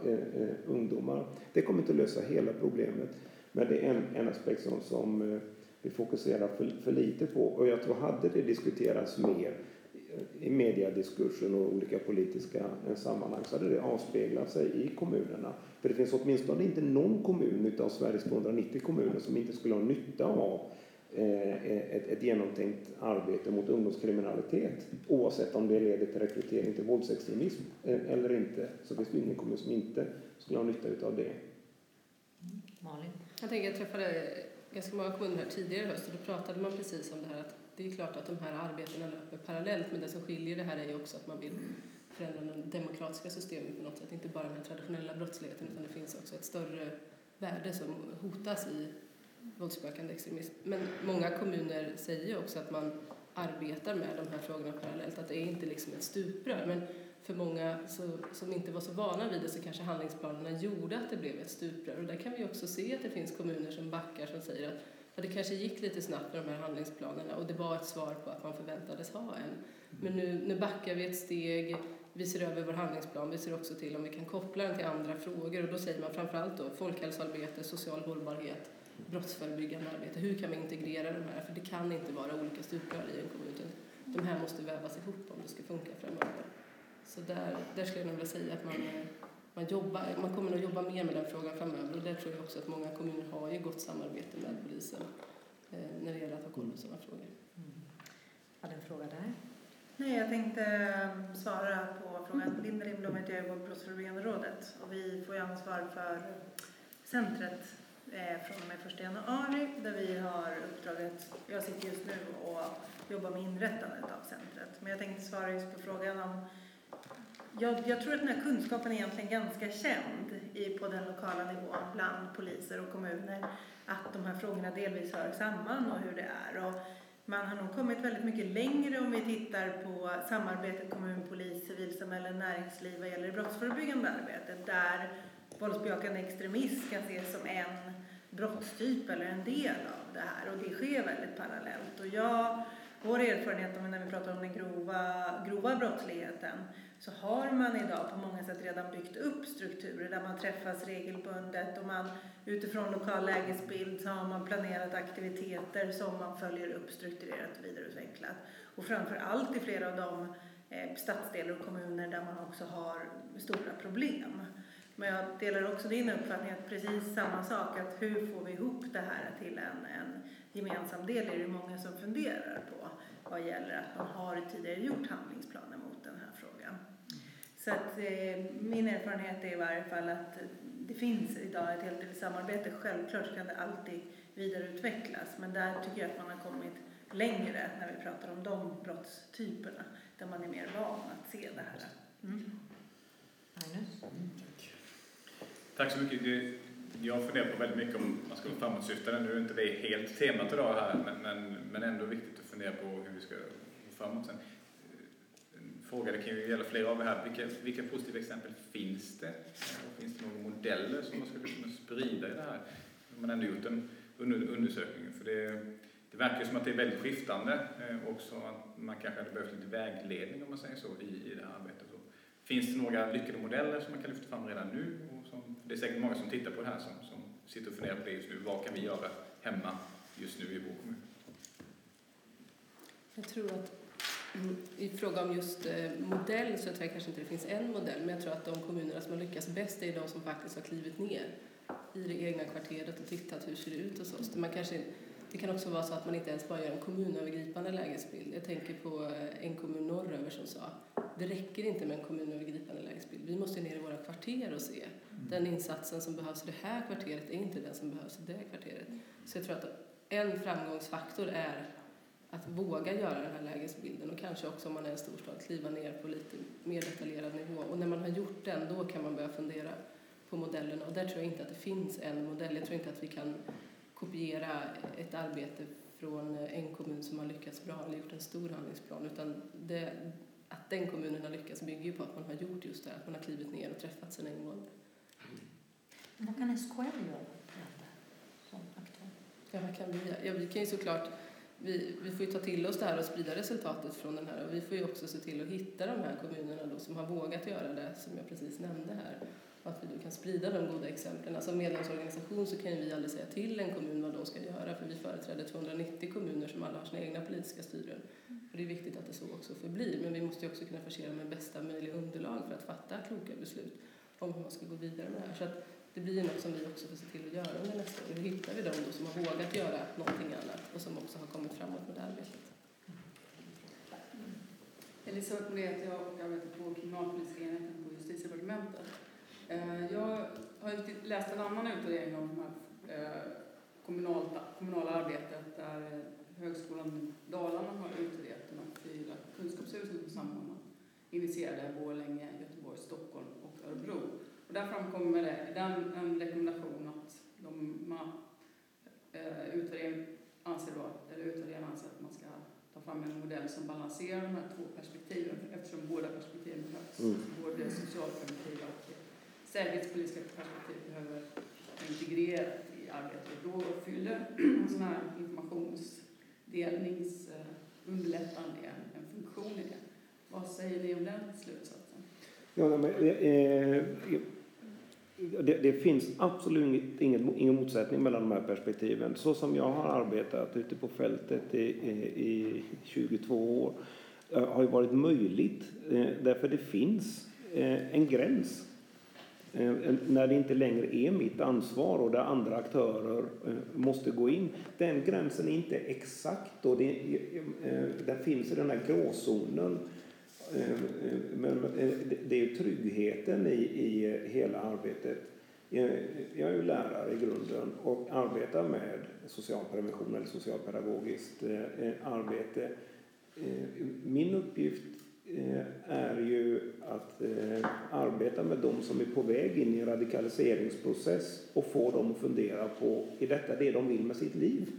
ungdomar. Det kommer inte att lösa hela problemet, men det är en aspekt som vi fokuserar för lite på, och jag tror hade det diskuterats mer i mediediskursen och olika politiska sammanhang så hade det avspeglat sig i kommunerna. För det finns åtminstone inte någon kommun utav Sveriges 290 kommuner som inte skulle ha nytta av ett genomtänkt arbete mot ungdomskriminalitet, oavsett om det leder till rekrytering till våldsextremism eller inte, så finns det ingen kommun som inte skulle ha nytta av det. Malin? Jag tänker att jag träffade ganska många kommuner här tidigare i höst, och då pratade man precis om det här att det är klart att de här arbetena löper parallellt, men det som skiljer det här är ju också att man vill förändra det demokratiska systemet på något sätt, inte bara den traditionella brottsligheten, utan det finns också ett större värde som hotas i våldsbejakande extremism. Men många kommuner säger också att man arbetar med de här frågorna parallellt, att det är inte liksom ett stuprör, men för många som inte var så vana vid det, så kanske handlingsplanerna gjorde att det blev ett stuprör. Och där kan vi också se att det finns kommuner som backar, som säger att det kanske gick lite snabbt med de här handlingsplanerna, och det var ett svar på att man förväntades ha en. Men nu backar vi ett steg, vi ser över vår handlingsplan, vi ser också till om vi kan koppla den till andra frågor, och då säger man framförallt då folkhälsoarbete, social hållbarhet, brottsförebyggande arbete. Hur kan vi integrera de här? För det kan inte vara olika stuprör i en kommun, utan de här måste vävas ihop om det ska funka framöver. Så där skulle jag nog vilja säga att man kommer att jobba mer med den frågan framöver, och där tror jag också att många kommuner har ju gott samarbete med polisen. när det gäller att ha koll på sådana frågor. Mm. Hade en fråga där? Nej, jag tänkte svara på frågan. Lille Lindblom heter jag, går Brottsförebyggande rådet och vi får ju ansvar för centret från och med 1 januari där vi har uppdraget, jag sitter just nu och jobbar med inrättandet av centret. Men jag tänkte svara just på frågan om, jag tror att den här kunskapen är egentligen ganska känd på den lokala nivån bland poliser och kommuner att de här frågorna delvis hör samman och hur det är. Och man har nog kommit väldigt mycket längre om vi tittar på samarbetet kommunpolis, civilsamhälle, näringsliv vad gäller brottsförebyggande arbetet där våldsbejakande extremism kan ses som en brottstyp eller en del av det här och det sker väldigt parallellt. Och vår erfarenhet om när vi pratar om den grova brottsligheten så har man idag på många sätt redan byggt upp strukturer där man träffas regelbundet och man utifrån lokal lägesbild så har man planerat aktiviteter som man följer upp, strukturerat och vidareutvecklat. Och framförallt i flera av de stadsdelar och kommuner där man också har stora problem. Men jag delar också din uppfattning att precis samma sak, att hur får vi ihop det här till en gemensam del är det många som funderar på vad gäller att man har tidigare gjort handlingsplaner mot den här frågan. Så att min erfarenhet är i varje fall att det finns idag ett helt del samarbete. Självklart kan det alltid vidareutvecklas men där tycker jag att man har kommit längre när vi pratar om de brottstyperna där man är mer van att se det här. Mm. Tack så mycket. Jag funderar på väldigt mycket om man ska vara framåtsyftande. Nu är inte det helt temat idag här, men ändå viktigt att fundera på hur vi ska gå framåt sen. Fråga, det kan ju gälla flera av er här. Vilka positiva exempel finns det? Och finns det några modeller som man skulle kunna sprida i det här? Om man ändå gjort en undersökning. För det verkar ju som att det är väldigt skiftande. Också att man kanske hade behövt lite vägledning om man säger så i det här arbetet. Finns det några lyckade modeller som man kan lyfta fram redan nu? Och det är säkert många som tittar på det här som sitter och funderar på det just nu. Vad kan vi göra hemma just nu i vår kommun? Jag tror att i fråga om just modell så tror jag kanske inte det finns en modell. Men jag tror att de kommunerna som har lyckats bäst är de som faktiskt har klivit ner i det egna kvarteret och tittat hur det ser ut hos oss. Det kan också vara så att man inte ens bara gör en kommunövergripande lägesbild. Jag tänker på en kommun norröver som sa det räcker inte med en kommunövergripande lägesbild. Vi måste ner i våra kvarter och se. Den insatsen som behövs i det här kvarteret är inte den som behövs i det kvarteret. Så jag tror att en framgångsfaktor är att våga göra den här lägesbilden. Och kanske också om man är en storstad kliva ner på lite mer detaljerad nivå. Och när man har gjort den då kan man börja fundera på modellerna. Och där tror jag inte att det finns en modell. Jag tror inte att vi kan kopiera ett arbete från en kommun som har lyckats bra eller gjort en stor handlingsplan utan att den kommunen har lyckats bygger ju på att man har gjort just det, att man har klivit ner och träffat sina invånare. Men vad kan SKL göra som aktör? Ja, vad kan vi? Ja, vi kan ju såklart vi får ju ta till oss det här och sprida resultatet från den här och vi får ju också se till att hitta de här kommunerna då som har vågat göra det som jag precis nämnde här. Att vi då kan sprida de goda exemplen. Alltså medlemsorganisation så kan ju vi aldrig säga till en kommun vad de ska göra. För vi företräder 290 kommuner som alla har sina egna politiska styren. Och det är viktigt att det så också förblir. Men vi måste ju också kunna försera med bästa möjliga underlag för att fatta kloka beslut om hur man ska gå vidare med det här. Så att det blir ju något som vi också får se till att göra under nästa år. Hur hittar vi dem då som har vågat göra någonting annat och som också har kommit framåt med det arbetet? Eller så är det att jag arbetar på kriminalpolitiska enheten på Justitiedepartementet. Jag har läst en annan utvärdering om det här kommunala arbetet där Högskolan Dalarna har utvärderat de här 4 kunskapshusen som samordnat initierade Borlänge, Göteborg, Stockholm och Örebro. Och där framkommer det en rekommendation att utvärderarna anser att man ska ta fram en modell som balanserar de här 2 perspektiven eftersom båda perspektiven behövs. Både socialperspektiv och säkerhetspolitiska perspektiv behöver integrerat i arbetet. Då fyller en sån här informationsdelningsunderlättande en funktion i det. Vad säger ni om den slutsatsen? Ja, men, det finns absolut ingen motsättning mellan de här perspektiven. Så som jag har arbetat ute på fältet i 22 år har ju varit möjligt därför det finns en gräns när det inte längre är mitt ansvar och där andra aktörer måste gå in. Den gränsen är inte exakt och där finns den här gråzonen. Men det är ju tryggheten i hela arbetet. Jag är ju lärare i grunden och arbetar med socialprevention eller socialpedagogiskt arbete. Min uppgift är ju att arbeta med de som är på väg in i en radikaliseringsprocess och få dem att fundera på, är detta det de vill med sitt liv?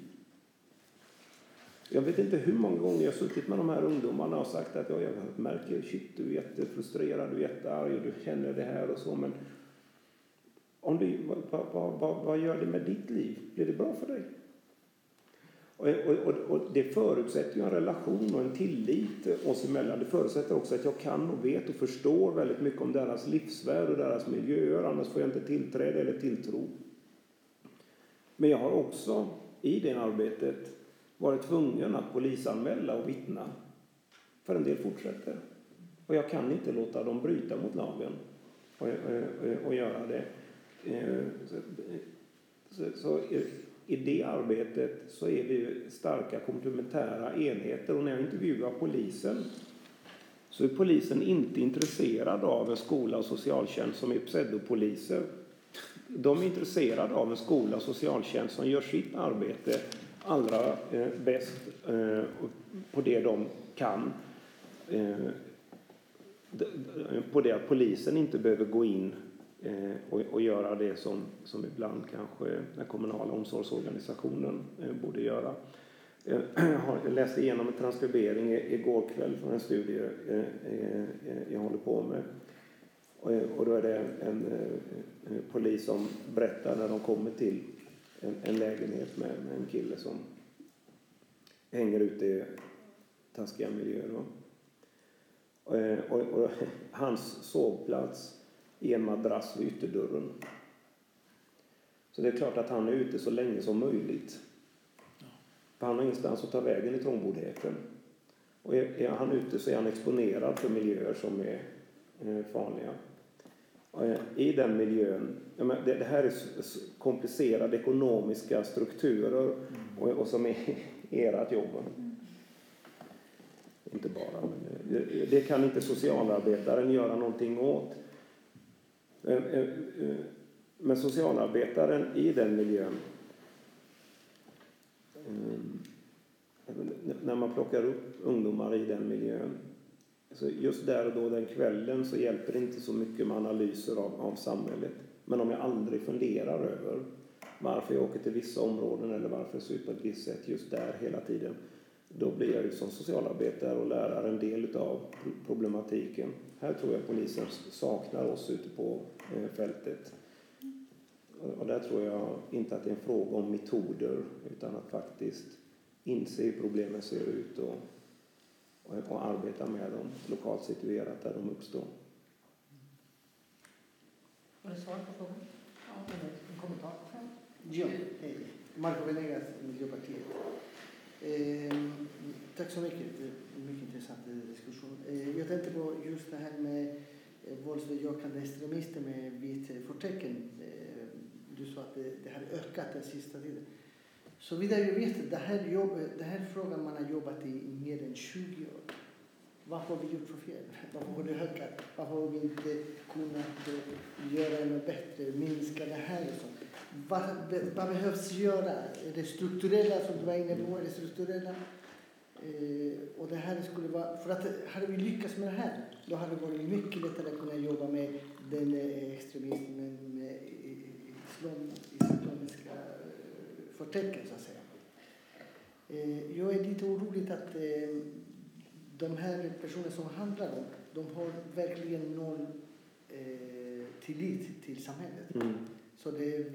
Jag vet inte hur många gånger jag har suttit med de här ungdomarna och sagt att jag märker, shit, du är jättefrustrerad, du är jättearg och du känner det här och så, men om du, vad gör det med ditt liv? Blir det bra för dig? Och det förutsätter ju en relation och en tillit oss emellan. Det förutsätter också att jag kan och vet och förstår väldigt mycket om deras livsvärld och deras miljöer, annars får jag inte tillträde eller tilltro. Men jag har också i det arbetet varit tvungen att polisanmäla och vittna. För en del fortsätter. Och jag kan inte låta dem bryta mot lagen och göra det. Så i det arbetet så är vi starka komplementära enheter. Och när jag intervjuar polisen så är polisen inte intresserad av en skola och socialtjänst som är pseudopoliser. De är intresserade av en skola och socialtjänst som gör sitt arbete allra bäst på det de kan. På det att polisen inte behöver gå in och göra det som ibland kanske den kommunala omsorgsorganisationen borde göra. Jag läste igenom en transkribering igår kväll från en studie jag håller på med. Och då är det en polis som berättar när de kommer till en lägenhet med en kille som hänger ute i taskiga miljöer. Och hans sovplats i en madrass vid ytterdörren. Så det är klart att han är ute så länge som möjligt. För han har ingenstans att ta vägen i trångboddheten. Och är han ute så är han exponerad för miljöer som är farliga. I den miljön, det här är komplicerade ekonomiska strukturer och som är ert jobb. Inte bara, men det kan inte socialarbetaren göra någonting åt. Men socialarbetaren i den miljön, när man plockar upp ungdomar i den miljön, så just där och då den kvällen så hjälper det inte så mycket med analyser av samhället. Men om jag aldrig funderar över varför jag åker till vissa områden eller varför jag ser ut på ett visst sätt just där hela tiden, då blir jag ju som socialarbetare och lärare en del av problematiken. Här tror jag polisen saknar oss ute på fältet. Och där tror jag inte att det är en fråga om metoder utan att faktiskt inse hur problemen ser ut och arbeta med dem lokalt situerat där de uppstår. Var det svar på frågan? Ja, en kommentar. Ja, hej. Marco Venegas, Miljöpartiet. Tack så mycket. Mycket intressant diskussion. Jag tänkte på just det här med våldsbejakande extremister med vitt förtecken. Du sa att det har ökat den sista tiden. Så vidare jag vet, det här frågan man har jobbat i mer än 20 år. Vad har vi gjort för fel? Varför har det ökat? Varför har vi inte kunnat göra något bättre? Minska det här och sånt. Vad behövs göra? Är det strukturella som du var inne på? Är det strukturella? Och det här skulle vara... För att hade vi lyckats med det här, då hade det varit mycket lättare att kunna jobba med den extremismen, med islamiska förtecken så att säga. Jag är lite orolig att de här personer som handlar om, de har verkligen noll tillit till samhället. Mm. Så det är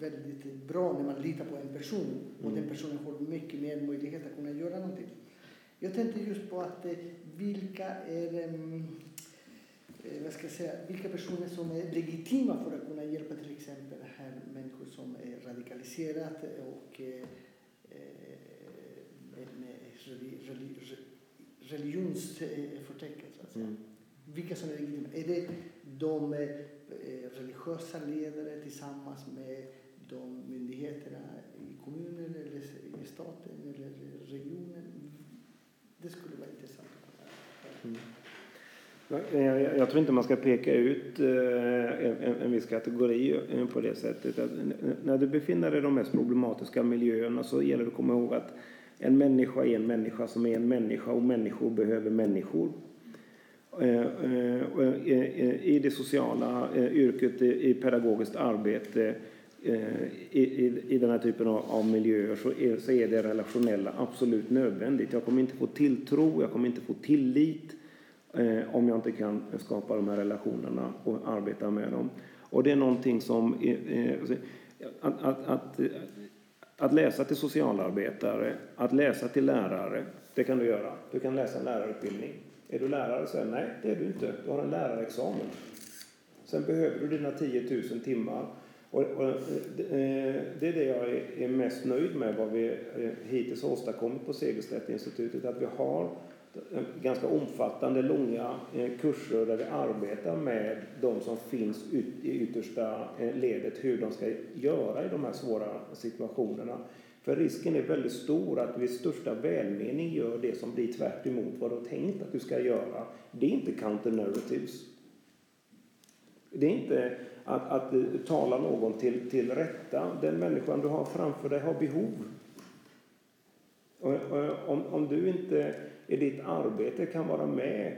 väldigt bra när man litar på en person och den personen har mycket mer möjlighet att kunna göra någonting. Jag tänkte just på att vilka är vilka personer som är legitima för att kunna hjälpa till exempel här människor som är radikaliserade och med religionsförtecken så att säga. Vilka som är legitima? Är det de religiösa ledare tillsammans med de myndigheterna i kommunen eller i staten eller regionen? Det skulle vara intressant. Mm. Jag tror inte man ska peka ut en viss kategori på det sättet. Att när du befinner dig i de mest problematiska miljöerna så gäller det att komma ihåg att en människa är en människa som är en människa, och människor behöver människor. I det sociala yrket, i pedagogiskt arbete, i den här typen av miljöer så är det relationella absolut nödvändigt. Jag kommer inte få tilltro, jag kommer inte få tillit om jag inte kan skapa de här relationerna och arbeta med dem. Och det är någonting som att läsa till socialarbetare, att läsa till lärare, det kan du göra. Du kan läsa en lärarutbildning. Är du lärare så? Nej, det är du inte. Du har en lärarexamen. Sen behöver du dina 10 000 timmar. Och det är det jag är mest nöjd med, vad vi hittills har åstadkommit på Segerstedtinstitutet. Att vi har ganska omfattande, långa kurser där vi arbetar med de som finns i yttersta ledet, hur de ska göra i de här svåra situationerna. För risken är väldigt stor att vi i största välmening gör det som blir tvärt emot vad du har tänkt att du ska göra. Det är inte counter-narratives. Det är inte att tala någon till rätta. Den människan du har framför dig har behov. Om du inte i ditt arbete kan vara med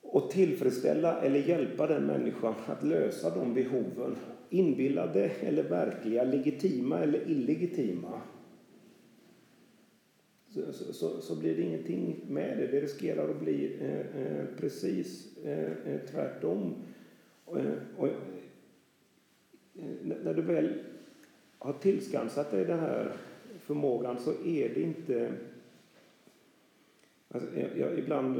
och tillfredsställa eller hjälpa den människan att lösa de behoven, inbillade eller verkliga, legitima eller illegitima, så blir det ingenting med det. Det riskerar att bli precis tvärtom. Och när du väl har tillskansat dig den här förmågan så är det inte... Alltså, jag ibland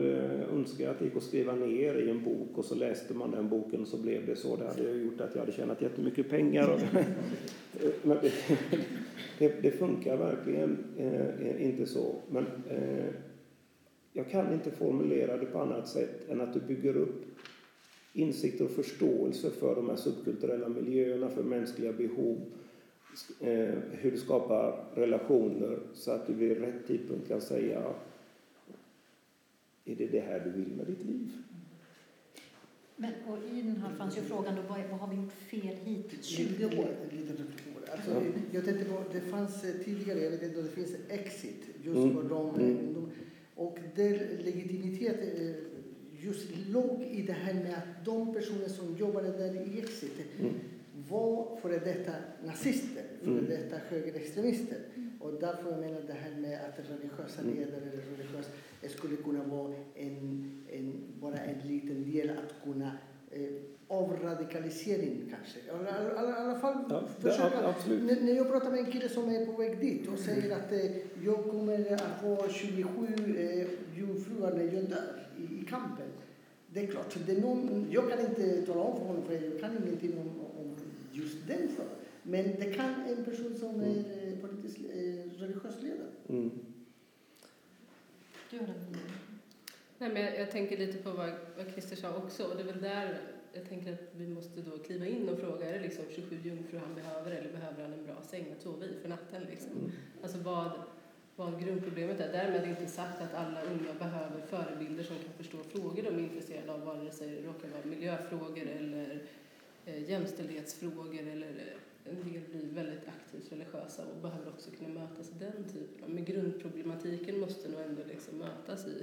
önskar att det gick att skriva ner i en bok och så läste man den boken och så blev det så. Det hade gjort att jag hade tjänat jättemycket pengar. Och men det funkar verkligen inte så. Men jag kan inte formulera det på annat sätt än att du bygger upp insikter och förståelse för de här subkulturella miljöerna, för mänskliga behov, hur du skapar relationer så att du vid rätt tidpunkt kan säga: är det det här du vill med ditt liv? Men och i den här fanns ju frågan då, vad har vi gjort fel hittills? 20 år? Alltså, jag tänkte på, det fanns tidigare, jag vet inte, det finns Exit just för dem. Och där legitimitet just låg i det här med att de personer som jobbade där i Exit var före detta nazister, före detta högerextremister. Och därför jag menar det här med att religiösa ledare eller religiösa skulle kunna vara bara en liten del att kunna avradikalisering kanske. I alla fall försöka. När jag pratar med en kille som är på väg dit och säger att jag kommer att ha 27 jungfruar när jag dör i kampen. Det är klart, det är jag kan inte tala om för honom, för jag kan ingenting om just den frågan. Men det kan en person som är politisk religiös ledare. Mm. Nej, men jag tänker lite på vad Christer sa också, och det är väl där jag tänker att vi måste då kliva in och fråga, är det liksom 27 jungfrur han behöver, eller behöver han en bra säng att sova i för natten liksom? Alltså vad grundproblemet är. Därmed är inte sagt att alla unga behöver förebilder som kan förstå frågor de är intresserade av, vare sig det råkar vara miljöfrågor eller jämställdhetsfrågor, eller en del blir väldigt aktivt religiösa och behöver också kunna mötas i den typen. Men grundproblematiken måste nog ändå liksom mötas i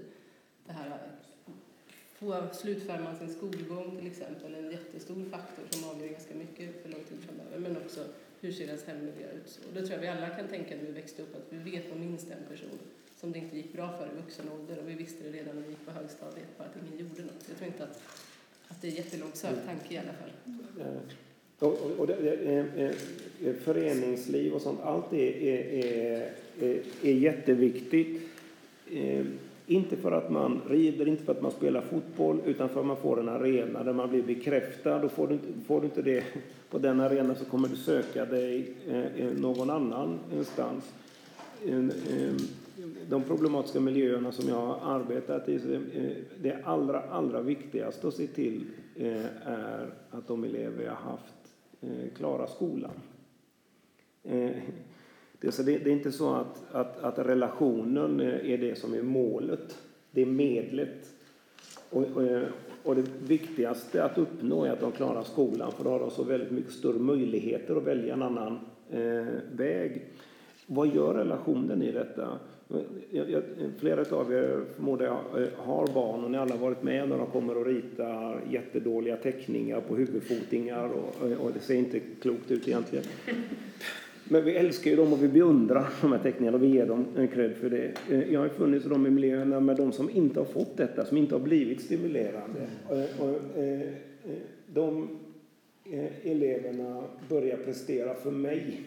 det här. Få slutfärma sin skolgång till exempel, en jättestor faktor som avgör ganska mycket för lång tid framöver. Men också hur ser ens hemmiljö ut så. Och det tror jag vi alla kan tänka när vi växte upp, att vi vet om minst en person som det inte gick bra för i vuxen ålder, och vi visste det redan när vi gick på högstadiet, bara att ingen gjorde något. Jag tror inte att det är jättelångt sökt tanke i alla fall. Och föreningsliv och sånt, allt är jätteviktigt. Inte för att man rider, inte för att man spelar fotboll, utan för att man får en arena där man blir bekräftad. Och får du inte det på den arenan så kommer du söka dig någon annanstans. de problematiska miljöerna som jag har arbetat i, så det allra viktigaste att se till är att de elever har haft klarar skolan. Det är inte så att relationen är det som är målet, det är medlet. Och det viktigaste att uppnå är att de klarar skolan, för då har de så väldigt mycket större möjligheter att välja en annan väg. Vad gör relationen i detta? Flera av er förmodligen har barn, och ni alla varit med när de kommer och ritar jättedåliga teckningar på huvudfotingar och det ser inte klokt ut egentligen. Men vi älskar ju dem och vi beundrar de här teckningarna och vi ger dem en cred för det. Jag har funnits i de miljöerna med de som inte har fått detta, som inte har blivit stimulerande. De eleverna börjar prestera för mig.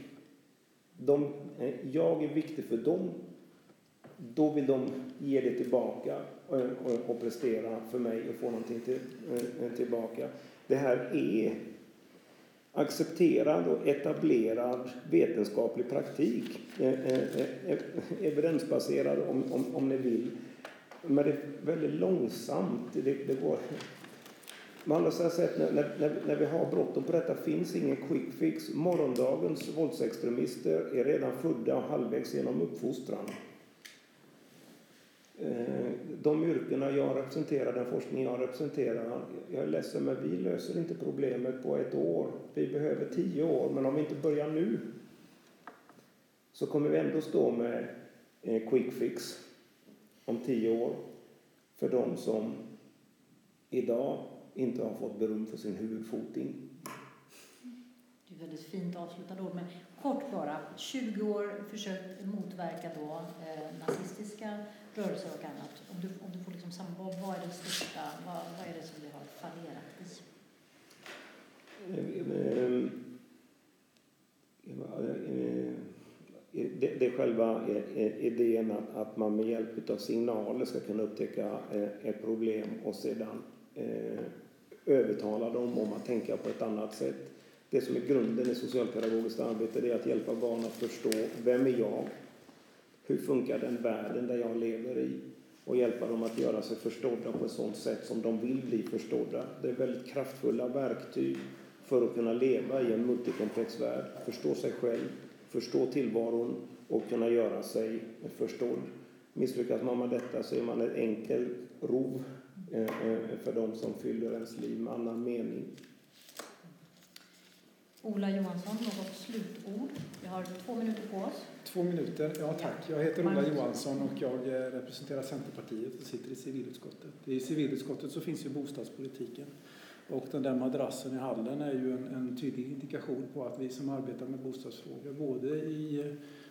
Jag är viktig för dem. Då vill de ge det tillbaka och prestera för mig och få någonting tillbaka. Det här är accepterad och etablerad vetenskaplig praktik, evidensbaserad om ni vill, men det är väldigt långsamt. Det går. Man har så sett när vi har bråttom på detta, finns ingen quick fix. Morgondagens våldsextremister är redan födda och halvvägs genom uppfostran. De yrkena jag representerar, den forskning jag representerar, jag är ledsen, men vi löser inte problemet på ett år. Vi behöver 10 år, men om vi inte börjar nu så kommer vi ändå stå med quick fix om 10 år för de som idag inte har fått beröm för sin huvudfoting. Det är väldigt fint avslutad ord, men kort bara, 20 år försökt motverka då nazistiska rörelser och annat. Om du får liksom samma, vad är det största, vad är det som vi har fallerat i? Det är själva idén att man med hjälp av signaler ska kunna upptäcka ett problem och sedan övertala dem om att tänka på ett annat sätt. Det som är grunden i socialpedagogiskt arbete är att hjälpa barn att förstå vem är jag, hur funkar den världen där jag lever i, och hjälpa dem att göra sig förstådda på ett sådant sätt som de vill bli förstådda. Det är väldigt kraftfulla verktyg för att kunna leva i en multikomplex värld, förstå sig själv, förstå tillvaron och kunna göra sig förstådd. Misslyckas man med detta så är man en enkel rov för de som fyller ens liv med annan mening. Ola Johansson, något slutord? Vi har 2 minuter på oss. 2 minuter, ja tack. Jag heter Ola Johansson och jag representerar Centerpartiet och sitter i civilutskottet. I civilutskottet så finns ju bostadspolitiken. Och den där madrassen i hallen är ju en tydlig indikation på att vi som arbetar med bostadsfrågor, både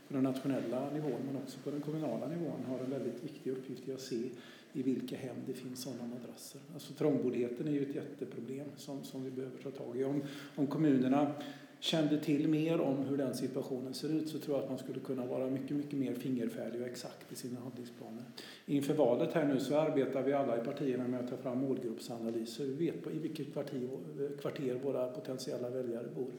på den nationella nivån men också på den kommunala nivån, har en väldigt viktig uppgift i att se i vilka hem det finns sådana madrasser. Alltså trångboddheten är ju ett jätteproblem som vi behöver ta tag i. Om kommunerna kände till mer om hur den situationen ser ut, så tror jag att man skulle kunna vara mycket, mycket mer fingerfärdig och exakt i sina handlingsplaner. Inför valet här nu så arbetar vi alla i partierna med att ta fram målgruppsanalyser. Vi vet i vilket kvarter våra potentiella väljare bor.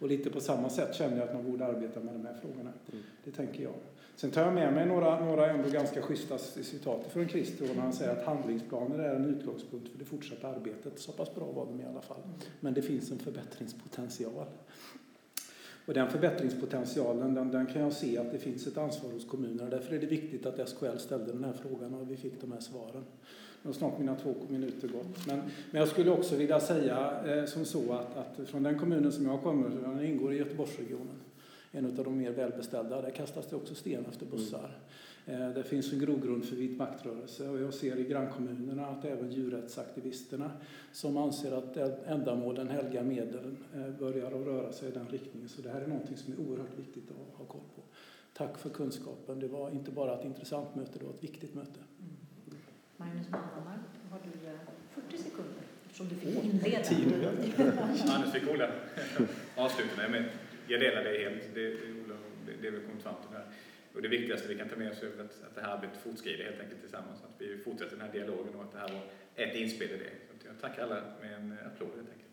Och lite på samma sätt känner jag att man borde arbeta med de här frågorna. Mm. Det tänker jag. Sen tar jag med mig några ändå ganska schyssta citat från Christer när han säger att handlingsplaner är en utgångspunkt för det fortsatta arbetet. Så pass bra var de i alla fall. Men det finns en förbättringspotential. Och den förbättringspotentialen, den kan jag se att det finns ett ansvar hos kommunerna. Därför är det viktigt att SKL ställde den här frågan och vi fick de här svaren. Nu har snart mina 2 minuter gått. Men jag skulle också vilja säga som så att från den kommunen som jag kommer, den ingår i Göteborgsregionen. En av de mer välbeställda. Där kastas det också sten efter bussar. Det finns en grogrund för vit maktrörelse. Och jag ser i grannkommunerna att även djurrättsaktivisterna som anser att ändamålen helgar medlen börjar att röra sig i den riktningen. Så det här är någonting som är oerhört viktigt att ha koll på. Tack för kunskapen. Det var inte bara ett intressant möte, det var ett viktigt möte. Mm. Magnus Mannheimer, har du 40 sekunder som du fick inleda? 10 minuter. Magnus fick Ola. Avsluta mig med. Jag delar det helt, det är väl kommit fram till det här. Och det viktigaste vi kan ta med oss är att det här arbetet fortskrider helt enkelt tillsammans. Att vi fortsätter den här dialogen och att det här var ett inspel i det. Så jag tackar alla med en applåd helt enkelt.